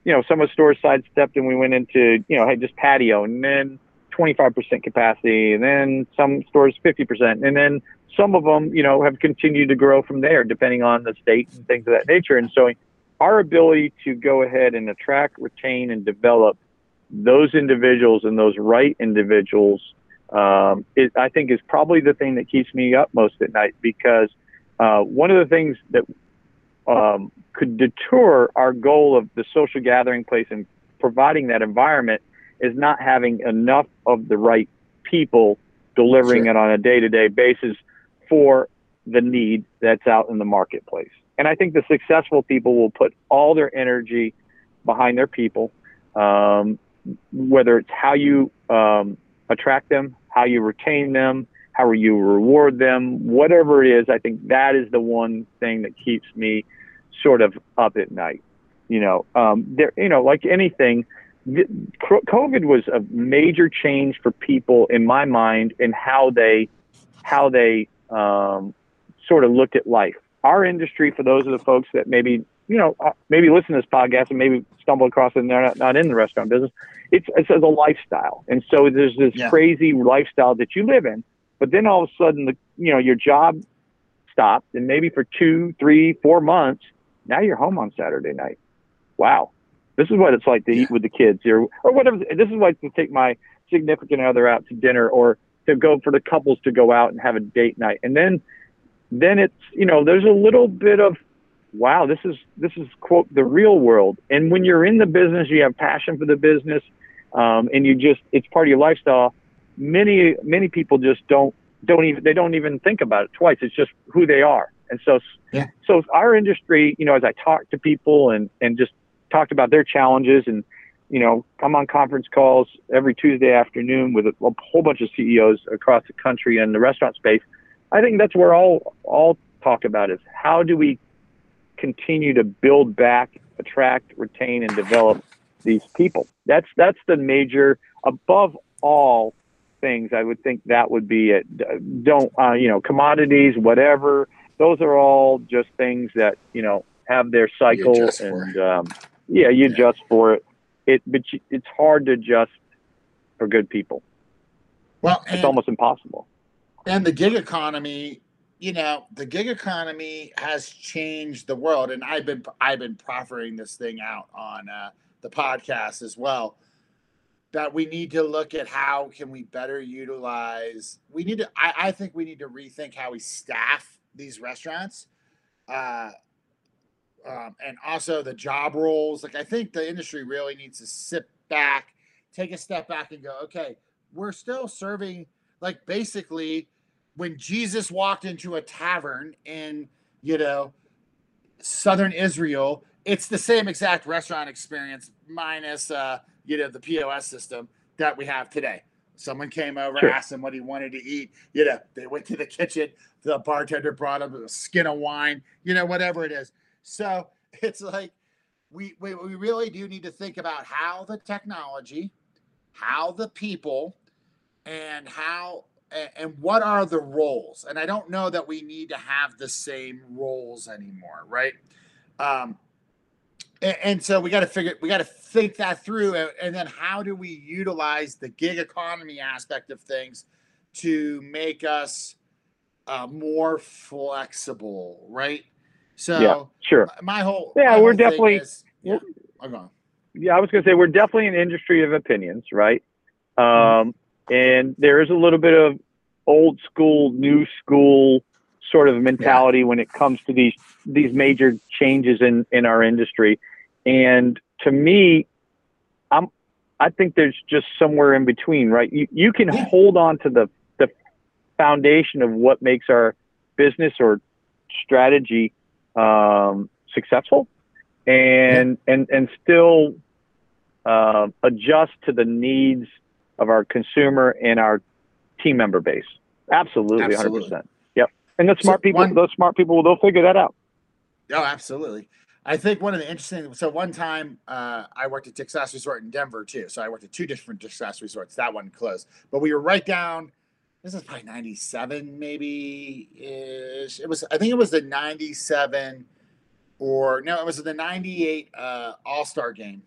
you know, some of the stores sidestepped, and we went into, you know, hey, just patio, and then 25% capacity, and then some stores 50%, and then some of them, you know, have continued to grow from there depending on the state and things of that nature. And so our ability to go ahead and attract, retain, and develop those individuals and those right individuals I think is probably the thing that keeps me up most at night, because one of the things that could deter our goal of the social gathering place and providing that environment is not having enough of the right people delivering it on a day-to-day basis for the need that's out in the marketplace. And I think the successful people will put all their energy behind their people. whether it's how you attract them, how you retain them, how you reward them, whatever it is. I think that is the one thing that keeps me sort of up at night. You know, like anything, COVID was a major change for people in my mind in how they sort of looked at life. Our industry, for those of the folks that maybe listen to this podcast and maybe stumble across it and they're not in the restaurant business, it's a lifestyle. And so there's this crazy lifestyle that you live in, but then all of a sudden, your job stopped, and maybe for 2, 3, 4 months, now you're home on Saturday night. Wow. This is what it's like to eat with the kids or whatever. This is like to take my significant other out to dinner, or to go for the couples to go out and have a date night. And then it's, there's a little bit of, wow, this is quote, the real world. And when you're in the business, you have passion for the business. And it's part of your lifestyle. Many, many people just don't even think about it twice. It's just who they are. And so our industry, as I talk to people and just talked about their challenges, and I'm on conference calls every Tuesday afternoon with a whole bunch of CEOs across the country in the restaurant space. I think that's where all talk about is how do we continue to build back, attract, retain, and develop these people. That's the major, above all things. I would think that would be it. Commodities, whatever. Those are all just things that have their cycle, and. You adjust for it. It's hard to adjust for good people. Well, it's almost impossible. And the gig economy, has changed the world. And I've been proffering this thing out on the podcast as well, that we need to look at how can we better utilize. I think we need to rethink how we staff these restaurants. And also the job roles. I think the industry really needs to sit back, take a step back, and go, okay, we're still serving. Basically, when Jesus walked into a tavern in, southern Israel, it's the same exact restaurant experience minus, the POS system that we have today. Someone came over, asked him what he wanted to eat. They went to the kitchen. The bartender brought him a skin of wine, whatever it is. So it's we really do need to think about how the technology, how the people, and what are the roles. And I don't know that we need to have the same roles anymore, right? And so we got to think that through. And then how do we utilize the gig economy aspect of things to make us more flexible, right? So we're definitely. I was going to say we're definitely an industry of opinions, right? And there is a little bit of old school, new school sort of mentality when it comes to these major changes in our industry. And to me, I think there's just somewhere in between, right? You can hold on to the foundation of what makes our business or strategy successful, and still adjust to the needs of our consumer and our team member base. Absolutely. 100%. Yep. And those smart people, they'll figure that out. Oh, absolutely. I think one of the interesting, one time I worked at Dick's Last Resort in Denver too. So I worked at 2 different Dick's Last Resorts. That one closed, but we were right down. This is probably 97, maybe ish. I think it was the 97 the 98 All-Star game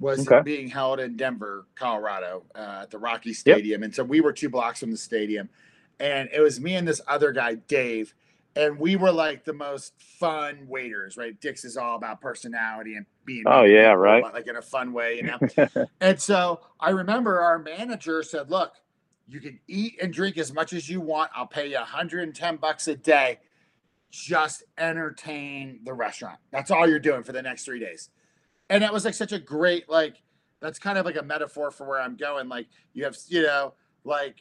was being held in Denver, Colorado, at the Rocky Stadium. Yep. And so we were 2 blocks from the stadium, and it was me and this other guy, Dave. And we were the most fun waiters, right? Dick's is all about personality and being right. In a fun way, And so I remember our manager said, look, you can eat and drink as much as you want. I'll pay you $110 a day. Just entertain the restaurant. That's all you're doing for the next 3 days. And that was such a great, that's kind of a metaphor for where I'm going. You have,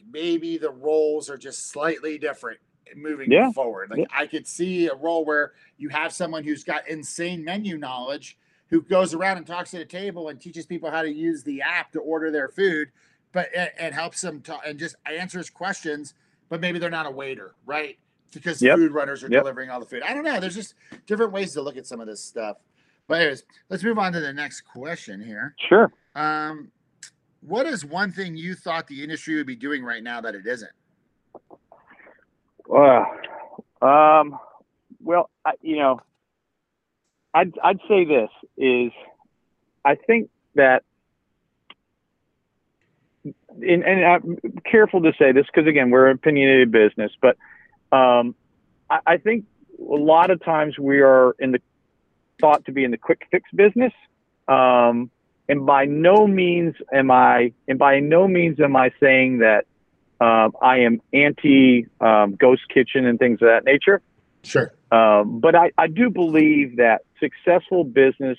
maybe the roles are just slightly different moving forward. I could see a role where you have someone who's got insane menu knowledge who goes around and talks at a table and teaches people how to use the app to order their food, but it helps them to, and just answers questions, but maybe they're not a waiter, right? Because food runners are delivering all the food. I don't know. There's just different ways to look at some of this stuff. But anyways, let's move on to the next question here. Sure. What is one thing you thought the industry would be doing right now that it isn't? Well, I'd say this is, I think that, and I'm careful to say this because, again, we're an opinionated business, but I think a lot of times we are thought to be in the quick fix business. And by no means am I, saying that I am anti ghost kitchen and things of that nature. Sure. But I do believe that successful businesses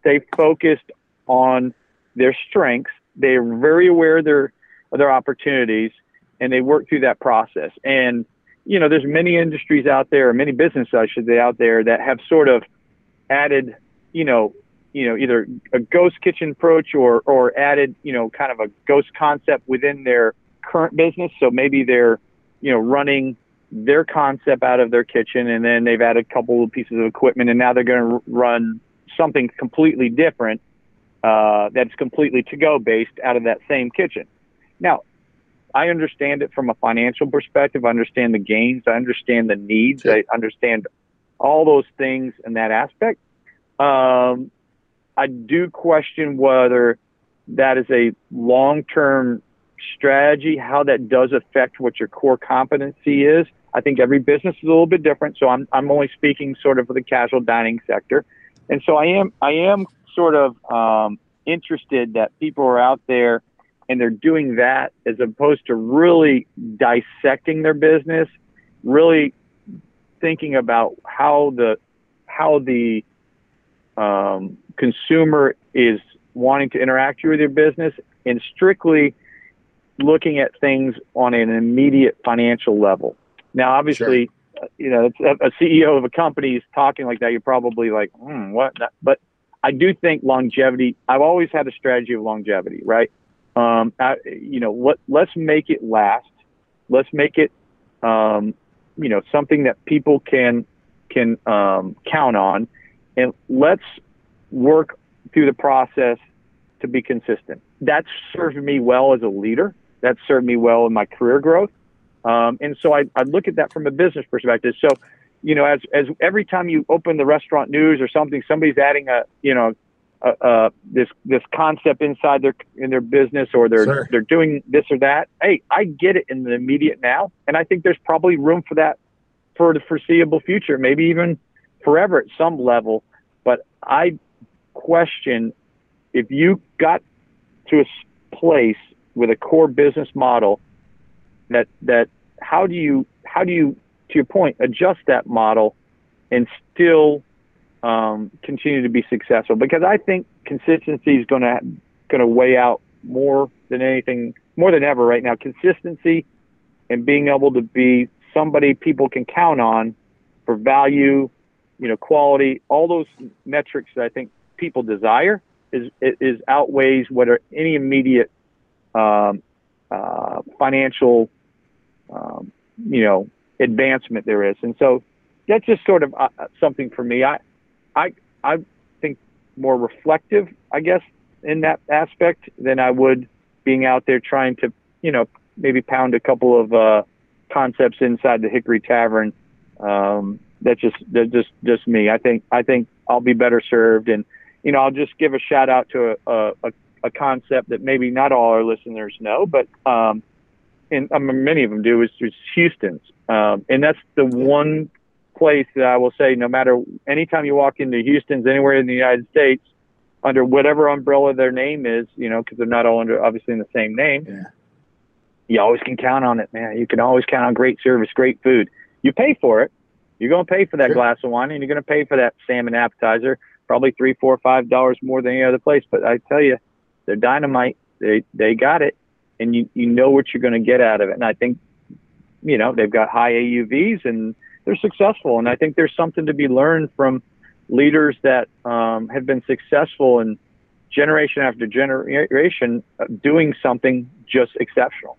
stay focused on their strengths. They're very aware of their opportunities, and they work through that process. And, you know, there's many industries out there, or many businesses, I should say, out there that have sort of added, you know, either a ghost kitchen approach or added, kind of a ghost concept within their current business. So maybe they're, running their concept out of their kitchen, and then they've added a couple of pieces of equipment, and now they're going to run something completely different that's completely to-go based out of that same kitchen. Now, I understand it from a financial perspective. I understand the gains. I understand the needs. Sure. I understand all those things in that aspect. I do question whether that is a long-term strategy, how that does affect what your core competency is. I think every business is a little bit different, so I'm only speaking sort of for the casual dining sector. And so I am sort of interested that people are out there and they're doing that as opposed to really dissecting their business, really thinking about how the consumer is wanting to interact with your business, and strictly looking at things on an immediate financial level. Now, obviously, sure, a CEO of a company is talking like that, you're probably like, what? But I do think longevity, I've always had a strategy of longevity, right? Let's make it last. Let's make it, something that people can count on. And let's work through the process to be consistent. That served me well as a leader. That served me well in my career growth. And so I look at that from a business perspective. So, as every time you open the restaurant news or something, somebody's adding this concept inside in their business, or they're doing this or that. Hey, I get it in the immediate now. And I think there's probably room for that for the foreseeable future, maybe even forever at some level. But I question, if you got to a place with a core business model, that how do you, to your point, adjust that model and still continue to be successful? Because I think consistency is going to weigh out more than ever right now. Consistency and being able to be somebody people can count on for value, quality, all those metrics that I think people desire is outweighs what are any immediate financial advancement there is. And so that's just sort of something for me. I think more reflective, I guess, in that aspect than I would being out there trying to maybe pound a couple of concepts inside the Hickory Tavern. That's just me. I think I'll be better served. And, I'll just give a shout out to a concept that maybe not all our listeners know, but, many of them do, is Houston's. And that's the one place that I will say, no matter, anytime you walk into Houston's anywhere in the United States, under whatever umbrella their name is, cause they're not all obviously in the same name. Yeah. You always can count on it, man. You can always count on great service, great food. You pay for it. You're going to pay for that glass of wine, and you're going to pay for that salmon appetizer, probably $3, $4, $5 more than any other place. But I tell you, they're dynamite. They got it, and you know what you're going to get out of it. And I think, they've got high AUVs, and they're successful. And I think there's something to be learned from leaders that have been successful in generation after generation doing something just exceptional.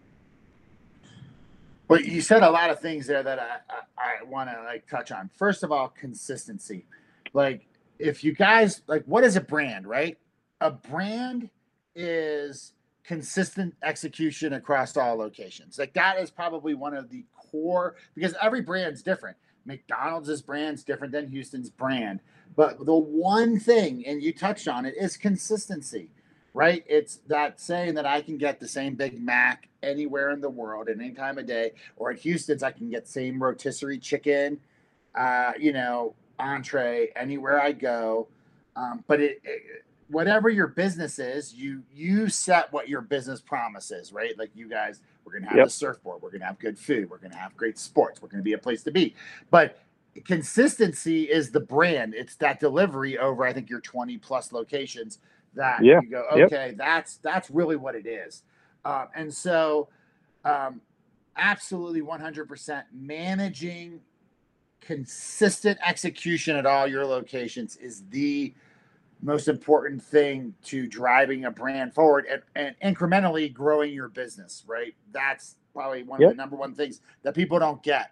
Well, you said a lot of things there that I want to like touch on. First of all, consistency. Like, if you guys like, what is a brand, right? A brand is consistent execution across all locations. Like, that is probably one of the core, because every brand's different. McDonald's brand's different than Houston's brand. But the one thing, and you touched on it, is consistency, right? It's that saying that I can get the same Big Mac anywhere in the world at any time of day, or at Houston's, I can get same rotisserie chicken, entree anywhere I go. But whatever your business is, you set what your business promise is, right? Like, you guys, we're going to have a surfboard. We're going to have good food. We're going to have great sports. We're going to be a place to be. But consistency is the brand. It's that delivery over, I think, your 20 plus locations that you go, okay, that's really what it is. And so absolutely 100% managing consistent execution at all your locations is the most important thing to driving a brand forward and incrementally growing your business, right? That's probably one of the number one things that people don't get.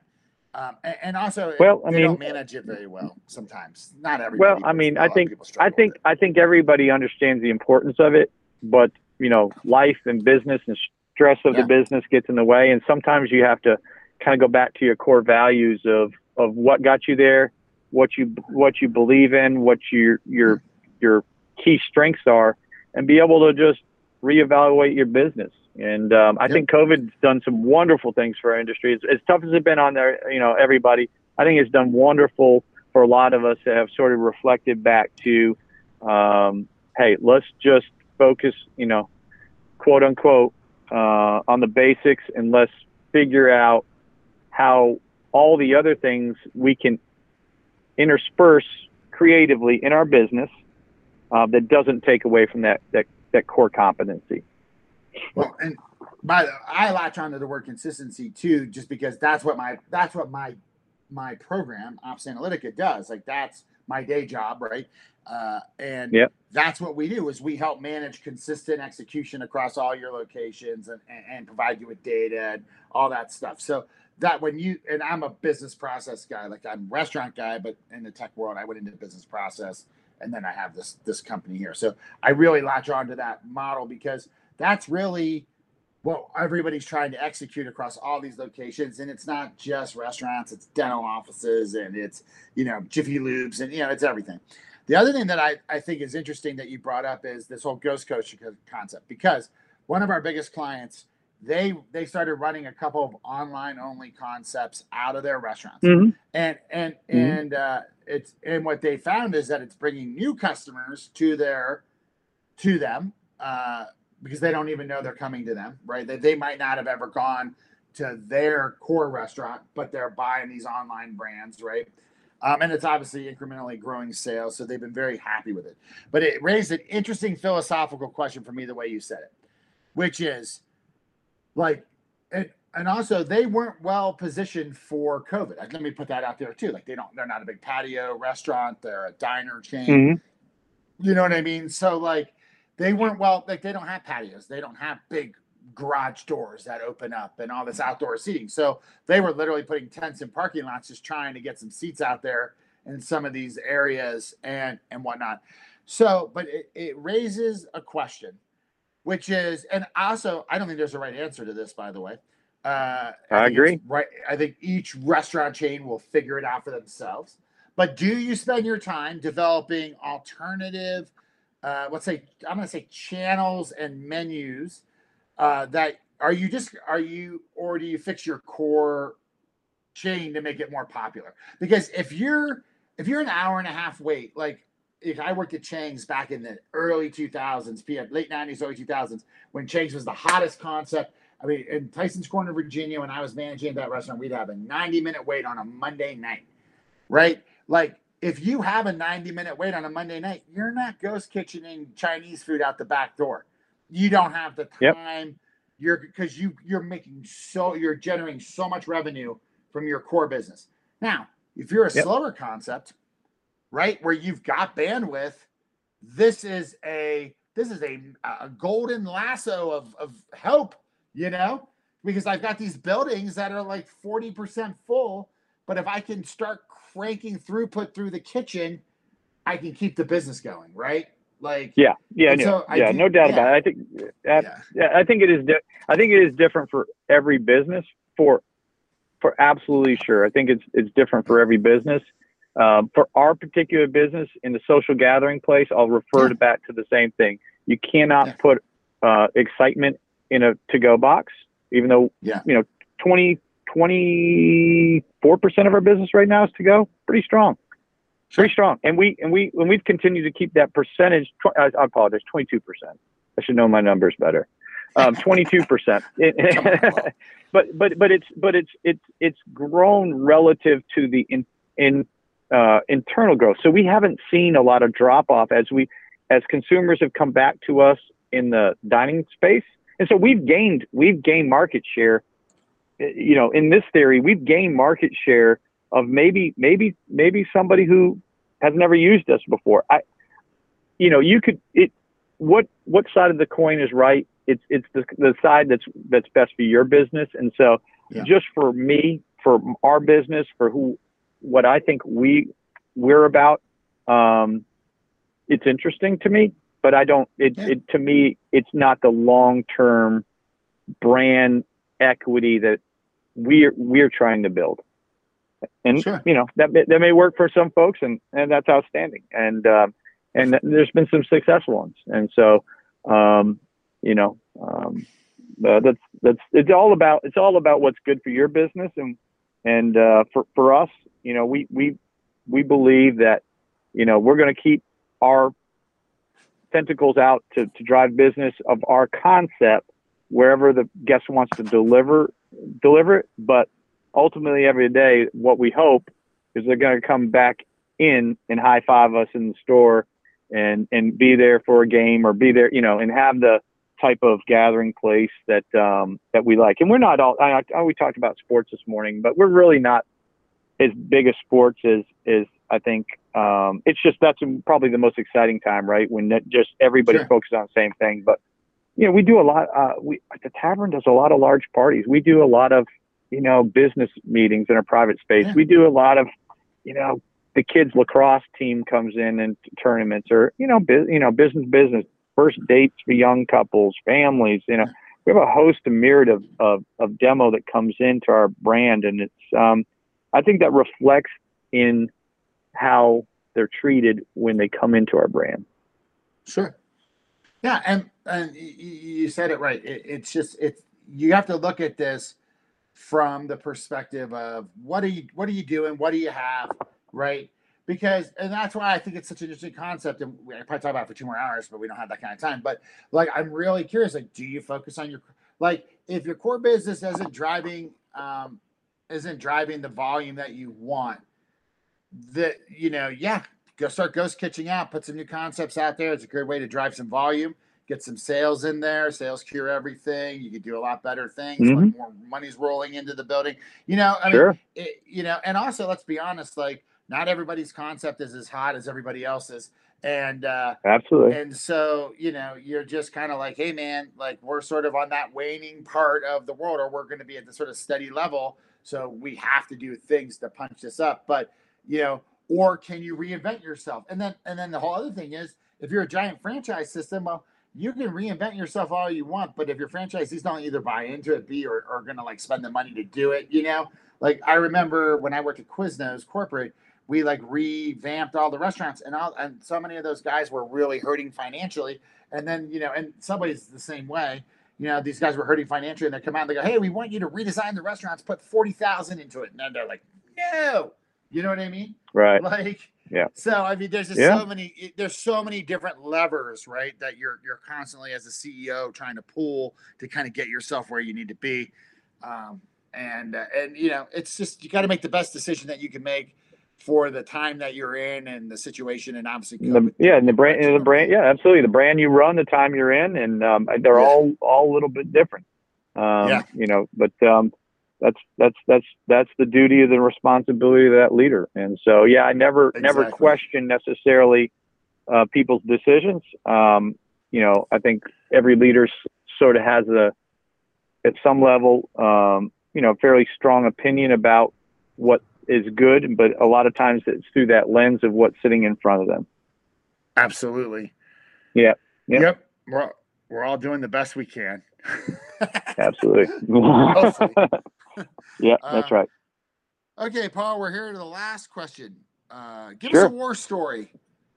And also, they don't manage it very well sometimes. Not everybody. Well, I mean, I think everybody understands the importance of it, but, you know, life and business and stress of the business gets in the way. And sometimes you have to kind of go back to your core values of what got you there, what you believe in, what your key strengths are, and be able to just reevaluate your business. And I think COVID's done some wonderful things for our industry. As tough as it's been on there, you know, everybody, I think it's done wonderful for a lot of us that have sort of reflected back to, hey, let's just focus, you know, quote unquote, on the basics, and let's figure out how all the other things we can intersperse creatively in our business that doesn't take away from that core competency. Well, and I latch onto the word consistency too, just because that's what my program Ops Analytica does. Like, that's my day job, right? That's what we do, is we help manage consistent execution across all your locations and provide you with data and all that stuff. So that when you, and I'm a business process guy, like I'm a restaurant guy, but in the tech world, I went into business process, and then I have this company here. So I really latch onto that model because that's really what everybody's trying to execute across all these locations. And it's not just restaurants, it's dental offices, and it's, you know, Jiffy Lubes, and, you know, it's everything. The other thing that I think is interesting that you brought up is this whole ghost coaching concept, because one of our biggest clients, they started running a couple of online only concepts out of their restaurants. Mm-hmm. And what they found is that it's bringing new customers to them, because they don't even know they're coming to them, right? They might not have ever gone to their core restaurant, but they're buying these online brands, right? And it's obviously incrementally growing sales, so they've been very happy with it. But it raised an interesting philosophical question for me the way you said it, which is like, and also they weren't well positioned for COVID. Like, let me put that out there too. Like, they're not a big patio restaurant, they're a diner chain. Mm-hmm. You know what I mean? So like, they weren't well, like, they don't have patios. They don't have big garage doors that open up and all this outdoor seating. So they were literally putting tents in parking lots, just trying to get some seats out there in some of these areas and whatnot. So, but it raises a question, which is, and also, I don't think there's a right answer to this, by the way. I agree. Right. I think each restaurant chain will figure it out for themselves. But do you spend your time developing alternative channels and menus or do you fix your core chain to make it more popular? Because if you're an hour and a half wait, like if I worked at Chang's back in the early 2000s, late 90s, early 2000s, when Chang's was the hottest concept. I mean, in Tyson's Corner, Virginia, when I was managing that restaurant, we'd have a 90-minute wait on a Monday night, right? Like, if you have a 90-minute wait on a Monday night, you're not ghost kitchening Chinese food out the back door. You don't have the time. Yep. You're generating so much revenue from your core business. Now, if you're a slower concept, right? Where you've got bandwidth, this is a golden lasso of help, you know, because I've got these buildings that are like 40% full, but if I can start cranking throughput through the kitchen, I can keep the business going, right? Like, no doubt about it. I think it is different for every business, for absolutely sure. I think it's different for every business. For our particular business in the social gathering place, I'll refer to back to the same thing. You cannot put excitement in a to-go box, even though, you know, 24% of our business right now is to go. Pretty strong. Sure. Pretty strong. And we've continued to keep that percentage. I apologize, 22%. I should know my numbers better. 22%. But it's grown relative to the internal growth. So we haven't seen a lot of drop off as consumers have come back to us in the dining space. And so we've gained market share. You know, in this theory, we've gained market share of maybe somebody who has never used us before. What side of the coin is right? It's the side that's best for your business. And so just for me, for our business, for what I think we're about, it's interesting to me, but to me, it's not the long-term brand equity that we're trying to build. And, you know, that may work for some folks, and that's outstanding. And there's been some successful ones. And so, it's all about what's good for your business. And for us, you know, we believe that, you know, we're going to keep our tentacles out to drive business of our concept wherever the guest wants to deliver it. But ultimately, every day, what we hope is they're going to come back in and high five us in the store and be there for a game or be there, you know, and have the type of gathering place that we like. And we're not all, we talked about sports this morning, but we're really not as big a sports as I think. It's just, that's probably the most exciting time, right? When just everybody focuses on the same thing. But, you know, we do a lot, the tavern does a lot of large parties. We do a lot of, you know, business meetings in a private space. Yeah. We do a lot of, you know, the kids lacrosse team comes in and tournaments, or, you know, business, first dates for young couples, families. You know, we have a host, a myriad of demo that comes into our brand, and it's. I think that reflects in how they're treated when they come into our brand. Sure. Yeah, and you said it right. It's just you have to look at this from the perspective of what are you doing, what do you have, right? Because, and that's why I think it's such an interesting concept, and I probably talk about it for 2 more hours, but we don't have that kind of time. But, like, I'm really curious, like, do you focus on your, like, if your core business isn't driving the volume that you want, that, you know, go start ghost kitchen out, put some new concepts out there. It's a good way to drive some volume, get some sales in there. Sales cure everything. You could do a lot better things when more money's rolling into the building. You know, I mean, you know, and also, let's be honest, like, not everybody's concept is as hot as everybody else's. And absolutely. And so, you know, you're just kind of like, hey, man, like, we're sort of on that waning part of the world, or we're going to be at the sort of steady level. So we have to do things to punch this up. But, you know, or can you reinvent yourself? And then the whole other thing is, if you're a giant franchise system, well, you can reinvent yourself all you want. But if your franchisees don't either buy into it, B, or are going to, like, spend the money to do it, you know, like, I remember when I worked at Quiznos corporate, we, like, revamped all the restaurants, and so many of those guys were really hurting financially. And then, you know, and somebody's the same way, you know, these guys were hurting financially, and they come out and they go, hey, we want you to redesign the restaurants, put $40,000 into it. And then they're like, no, you know what I mean? Right. Like, yeah. So, I mean, there's just so many different levers, right, that you're constantly, as a CEO, trying to pull to kind of get yourself where you need to be. And you know, it's just, you got to make the best decision that you can make for the time that you're in and the situation, and obviously the brand, absolutely, the brand you run, the time you're in, and they're all a little bit different, you know. But That's the duty and the responsibility of that leader. And so, yeah, I never question necessarily people's decisions. You know, I think every leader sort of has at some level, you know, fairly strong opinion about what is good, but a lot of times it's through that lens of what's sitting in front of them. Absolutely. Yeah. Yep. We're all doing the best we can. Absolutely. Yeah, that's right. Okay, Paul, we're here to the last question. Give us a war story.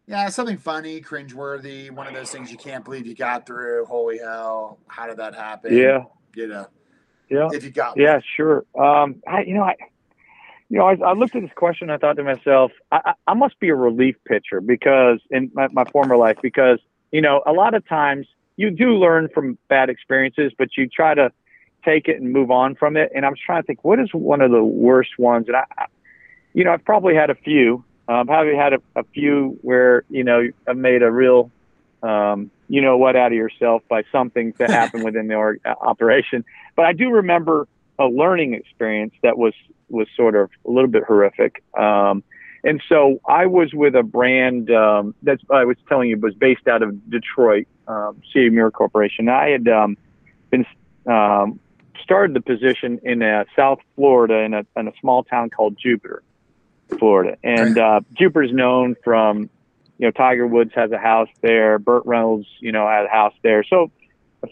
Yeah, something funny, cringeworthy, one of those things you can't believe you got through. Holy hell, how did that happen? Yeah. You know. Yeah. If you got one. Yeah, sure. I looked at this question. I thought to myself, I must be a relief pitcher because in my former life, because, you know, a lot of times you do learn from bad experiences, but you try to take it and move on from it. And I'm trying to think, what is one of the worst ones? And I've probably had a few. I've probably had a few where, you know, I've made a real, you know what, out of yourself by something that happened within the operation. But I do remember a learning experience that was sort of a little bit horrific. And so I was with a brand that's I was telling you was based out of Detroit, CIA Muir Corporation. I had been started the position in South Florida in a small town called Jupiter, Florida. And Jupiter's known from, you know, Tiger Woods has a house there. Burt Reynolds, you know, had a house there. So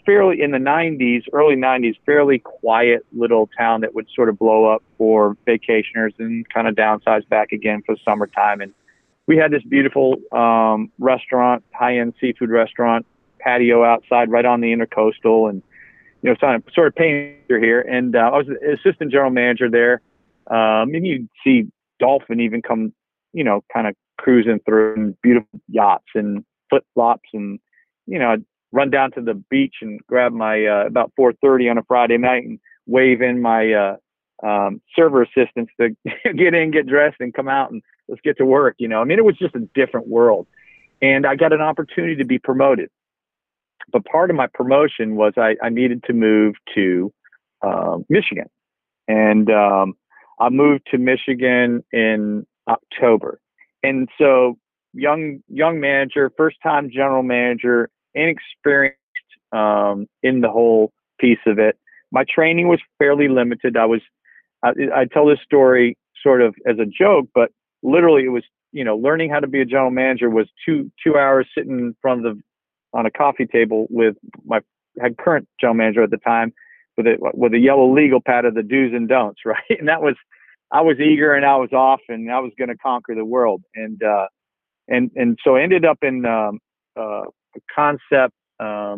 fairly in the 90s, early 90s, fairly quiet little town that would sort of blow up for vacationers and kind of downsize back again for summertime. And we had this beautiful restaurant, high-end seafood restaurant, patio outside right on the intercoastal. And, you know, sort of painter here. And I was an assistant general manager there. And you'd see dolphin even come, you know, kind of cruising through, and beautiful yachts and flip-flops. And, you know, I'd run down to the beach and grab my, about 4:30 on a Friday night and wave in my, server assistants to get in, get dressed and come out and let's get to work. You know, I mean, it was just a different world, and I got an opportunity to be promoted, but part of my promotion was I needed to move to, Michigan, and, I moved to Michigan in October. And so young manager, first time general manager, inexperienced in the whole piece of it. My training was fairly limited. I tell this story sort of as a joke, but literally it was, you know, learning how to be a general manager was two hours sitting in front of on a coffee table with my current general manager at the time with a yellow legal pad of the do's and don'ts, right? And that was, I was eager and I was off and I was going to conquer the world. And so I ended up in concept and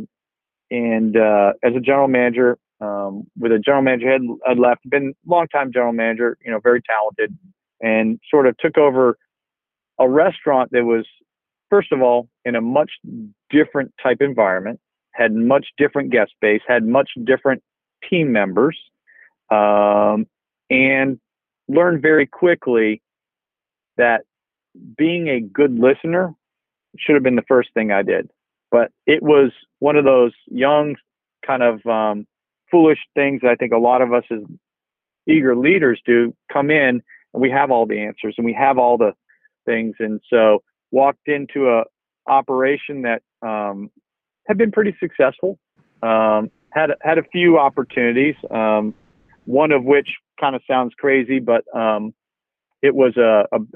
as a general manager with a general manager had left, been longtime general manager, you know, very talented, and sort of took over a restaurant that was, first of all, in a much different type environment, had much different guest base, had much different team members, and learned very quickly that being a good listener should have been the first thing I did. But it was one of those young kind of foolish things that I think a lot of us as eager leaders do, come in and we have all the answers and we have all the things. And so walked into a operation that had been pretty successful, had a few opportunities, one of which kind of sounds crazy, but it was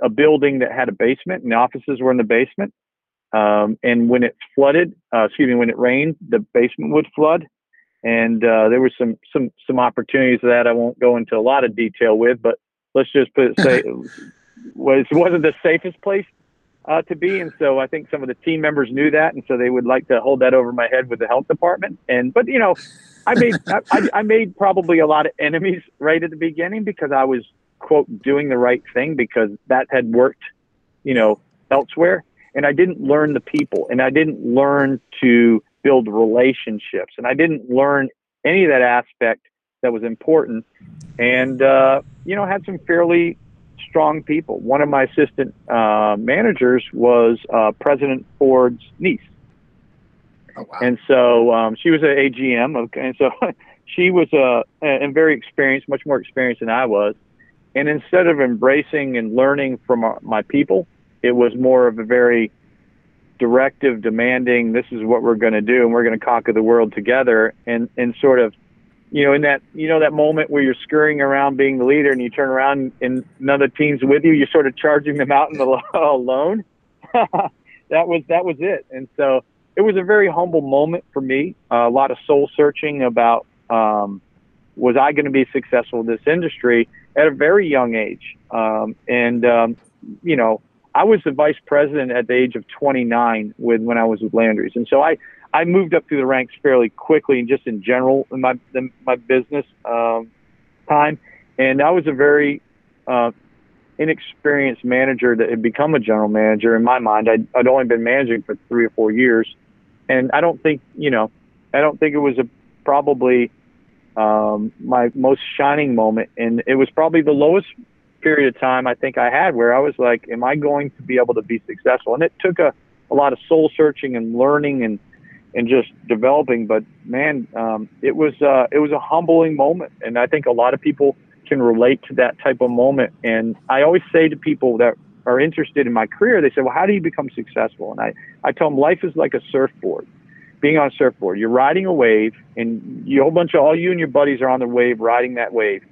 a building that had a basement and the offices were in the basement. And when it flooded, when it rained, the basement would flood. And, there were some opportunities that I won't go into a lot of detail with, but let's just wasn't the safest place, to be. And so I think some of the team members knew that. And so they would like to hold that over my head with the health department. But you know, I made probably a lot of enemies right at the beginning because I was, quote, doing the right thing because that had worked, you know, elsewhere. And I didn't learn the people, and I didn't learn to build relationships, and I didn't learn any of that aspect that was important. And, you know, I had some fairly strong people. One of my assistant managers was President Ford's niece. Oh, wow. And so she was an AGM. And so she was and very experienced, much more experienced than I was. And instead of embracing and learning from my people, it was more of a very directive, demanding, this is what we're going to do, and we're going to conquer the world together. And sort of, you know, in that, you know, that moment where you're scurrying around being the leader and you turn around and another team's with you, you're sort of charging them out in the alone. That was it. And so it was a very humble moment for me. A lot of soul searching about, was I going to be successful in this industry at a very young age? You know, I was the vice president at the age of 29 when I was with Landry's. And so I moved up through the ranks fairly quickly and just in general in my business time. And I was a very inexperienced manager that had become a general manager. In my mind, I'd only been managing for 3 or 4 years. And I don't think it was probably my most shining moment. And it was probably the lowest period of time I think I had where I was like, am I going to be able to be successful? And it took a lot of soul searching and learning and just developing. But man, it was a humbling moment. And I think a lot of people can relate to that type of moment. And I always say to people that are interested in my career, they say, well, how do you become successful? And I tell them life is like a surfboard, being on a surfboard. You're riding a wave and you and your buddies are on the wave riding that wave.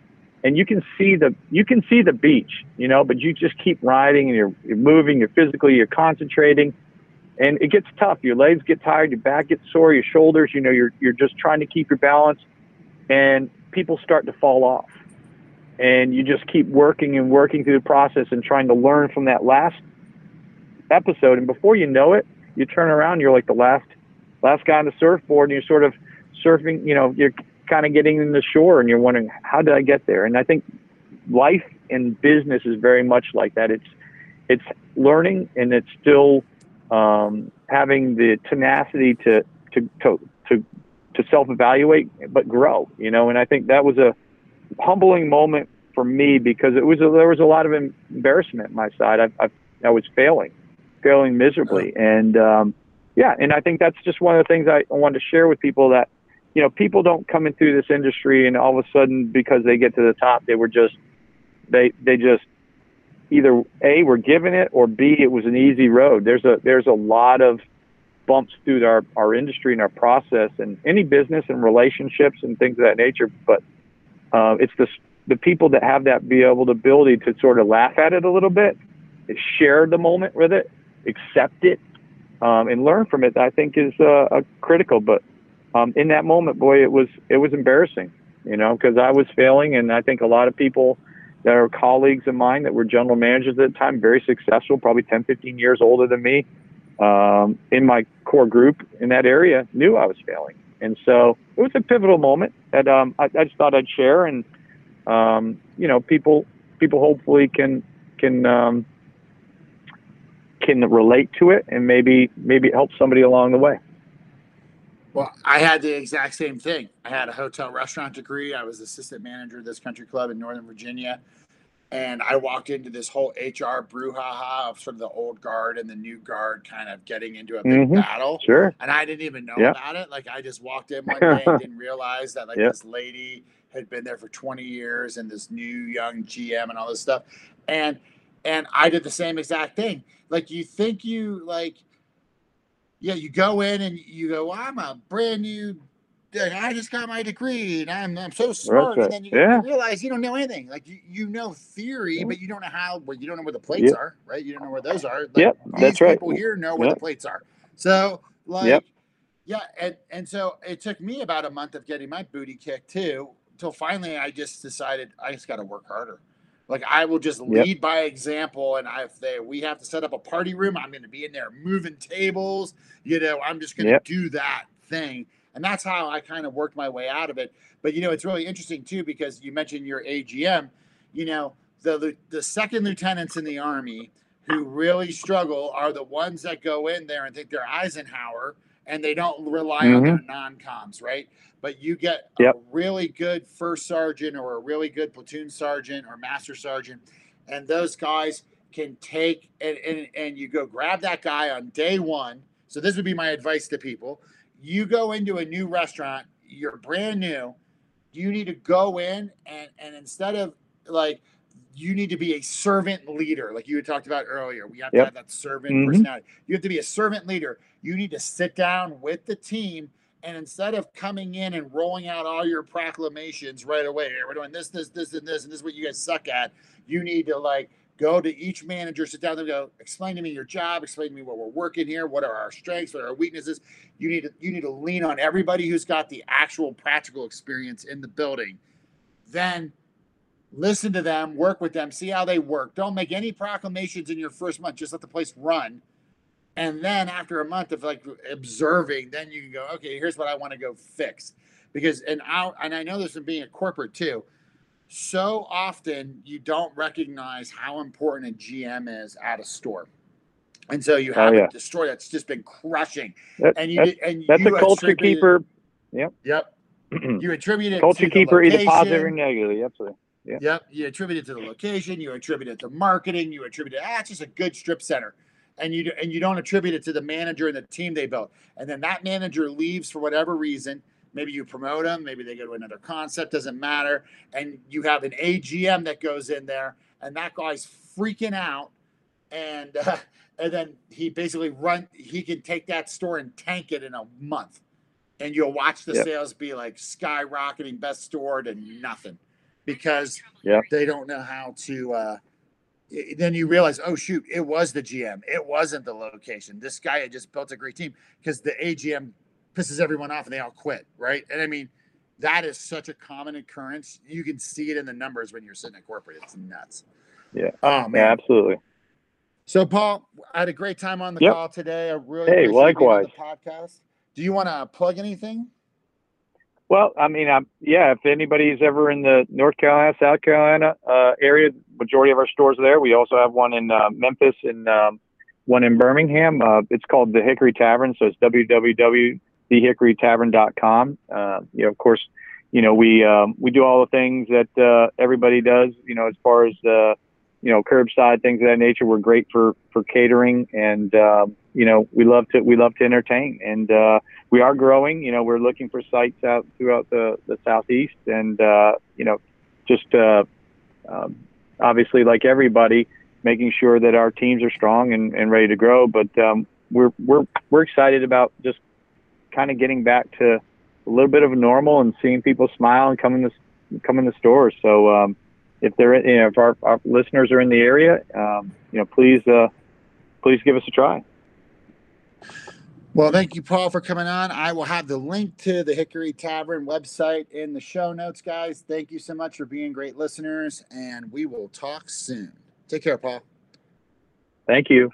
And you can see the beach, you know, but you just keep riding and you're moving, you're physically, you're concentrating, and it gets tough. Your legs get tired, your back gets sore, your shoulders, you know, you're just trying to keep your balance, and people start to fall off. And you just keep working and working through the process and trying to learn from that last episode. And before you know it, you turn around, you're like the last guy on the surfboard, and you're sort of surfing, you know, you're kind of getting in the shore and you're wondering, how did I get there? And I think life and business is very much like that. It's learning, and it's still having the tenacity to self-evaluate, but grow, you know. And I think that was a humbling moment for me because there was a lot of embarrassment on my side. I was failing miserably. And and I think that's just one of the things I wanted to share with people, that, you know, people don't come in through this industry and all of a sudden, because they get to the top, they just either A, were given it, or B, it was an easy road. There's a lot of bumps through our industry and our process and any business and relationships and things of that nature. But it's the people that have that ability to sort of laugh at it a little bit, share the moment with it, accept it, and learn from it, I think is critical. But in that moment, boy, it was embarrassing, you know, because I was failing. And I think a lot of people that are colleagues of mine that were general managers at the time, very successful, probably 10, 15 years older than me, in my core group in that area, knew I was failing. And so it was a pivotal moment that I just thought I'd share. And, you know, people hopefully can relate to it, and maybe it helps somebody along the way. Well, I had the exact same thing. I had a hotel restaurant degree. I was assistant manager of this country club in Northern Virginia. And I walked into this whole HR brouhaha of sort of the old guard and the new guard kind of getting into a big battle. Sure. And I didn't even know about it. Like, I just walked in one day and didn't realize that, like, this lady had been there for 20 years and this new young GM and all this stuff. And I did the same exact thing. Like, you think you, like, yeah, you go in and you go, well, I'm a brand new, I just got my degree and I'm so smart. Right. And then you realize you don't know anything. Like, you know theory, but you don't know you don't know where the plates are, right? You don't know where those are. Like, that's right. People here know where the plates are. So, like, and so it took me about a month of getting my booty kicked too, till finally I just decided I just got to work harder. Like, I will just lead by example, and we have to set up a party room, I'm going to be in there moving tables. You know, I'm just going to do that thing, and that's how I kind of worked my way out of it. But, you know, it's really interesting too, because you mentioned your AGM. You know, the second lieutenants in the Army who really struggle are the ones that go in there and think they're Eisenhower, and they don't rely on their non-coms, right? But you get a really good first sergeant or a really good platoon sergeant or master sergeant, and those guys can take and you go grab that guy on day one. So this would be my advice to people. You go into a new restaurant, you're brand new, you need to go in and instead of like, you need to be a servant leader. Like you had talked about earlier, we have to have that servant personality. You have to be a servant leader. You need to sit down with the team. And instead of coming in and rolling out all your proclamations right away, we're doing this, this, this, and this, and this is what you guys suck at. You need to like go to each manager, sit down and go, explain to me your job, explain to me what we're working here, what are our strengths, what are our weaknesses. You need to lean on everybody who's got the actual practical experience in the building. Then listen to them, work with them, see how they work. Don't make any proclamations in your first month. Just let the place run. And then after a month of like observing, then you can go, okay, here's what I want to go fix. Because, and I know this from being a corporate too, so often you don't recognize how important a GM is at a store. And so you have a store that's just been crushing. That's a culture keeper. Yep. You attribute it culture to keeper, either positive or negative. Absolutely. Yeah. Yep. You attribute it to the location. You attribute it to marketing. You attribute it, it's just a good strip center. And you don't attribute it to the manager and the team they built. And then that manager leaves for whatever reason. Maybe you promote them. Maybe they go to another concept. Doesn't matter. And you have an AGM that goes in there, and that guy's freaking out. And then he basically he can take that store and tank it in a month. And you'll watch the sales be like skyrocketing, best store to nothing. Because they don't know how to then you realize, oh, shoot, it was the GM. It wasn't the location. This guy had just built a great team because the AGM pisses everyone off and they all quit, right? And, I mean, that is such a common occurrence. You can see it in the numbers when you're sitting at corporate. It's nuts. Yeah. Oh, man. Yeah, absolutely. So, Paul, I had a great time on the call today. I really appreciate you on the podcast. Do you want to plug anything? Well, I mean, if anybody's ever in the North Carolina, South Carolina area, majority of our stores are there. We also have one in Memphis and one in Birmingham. It's called the Hickory Tavern, so it's www.thehickorytavern.com. Of course, we do all the things that everybody does. As far as curbside, things of that nature. We're great for catering, and we love to entertain, and we are growing. We're looking for sites out throughout the Southeast, and obviously, like everybody, making sure that our teams are strong and ready to grow. But we're excited about just kind of getting back to a little bit of normal and seeing people smile and come in the stores. So if they're if our listeners are in the area, please give us a try. Well, thank you, Paul, for coming on. I will have the link to the Hickory Tavern website in the show notes, guys. Thank you so much for being great listeners, and we will talk soon. Take care, Paul. Thank you.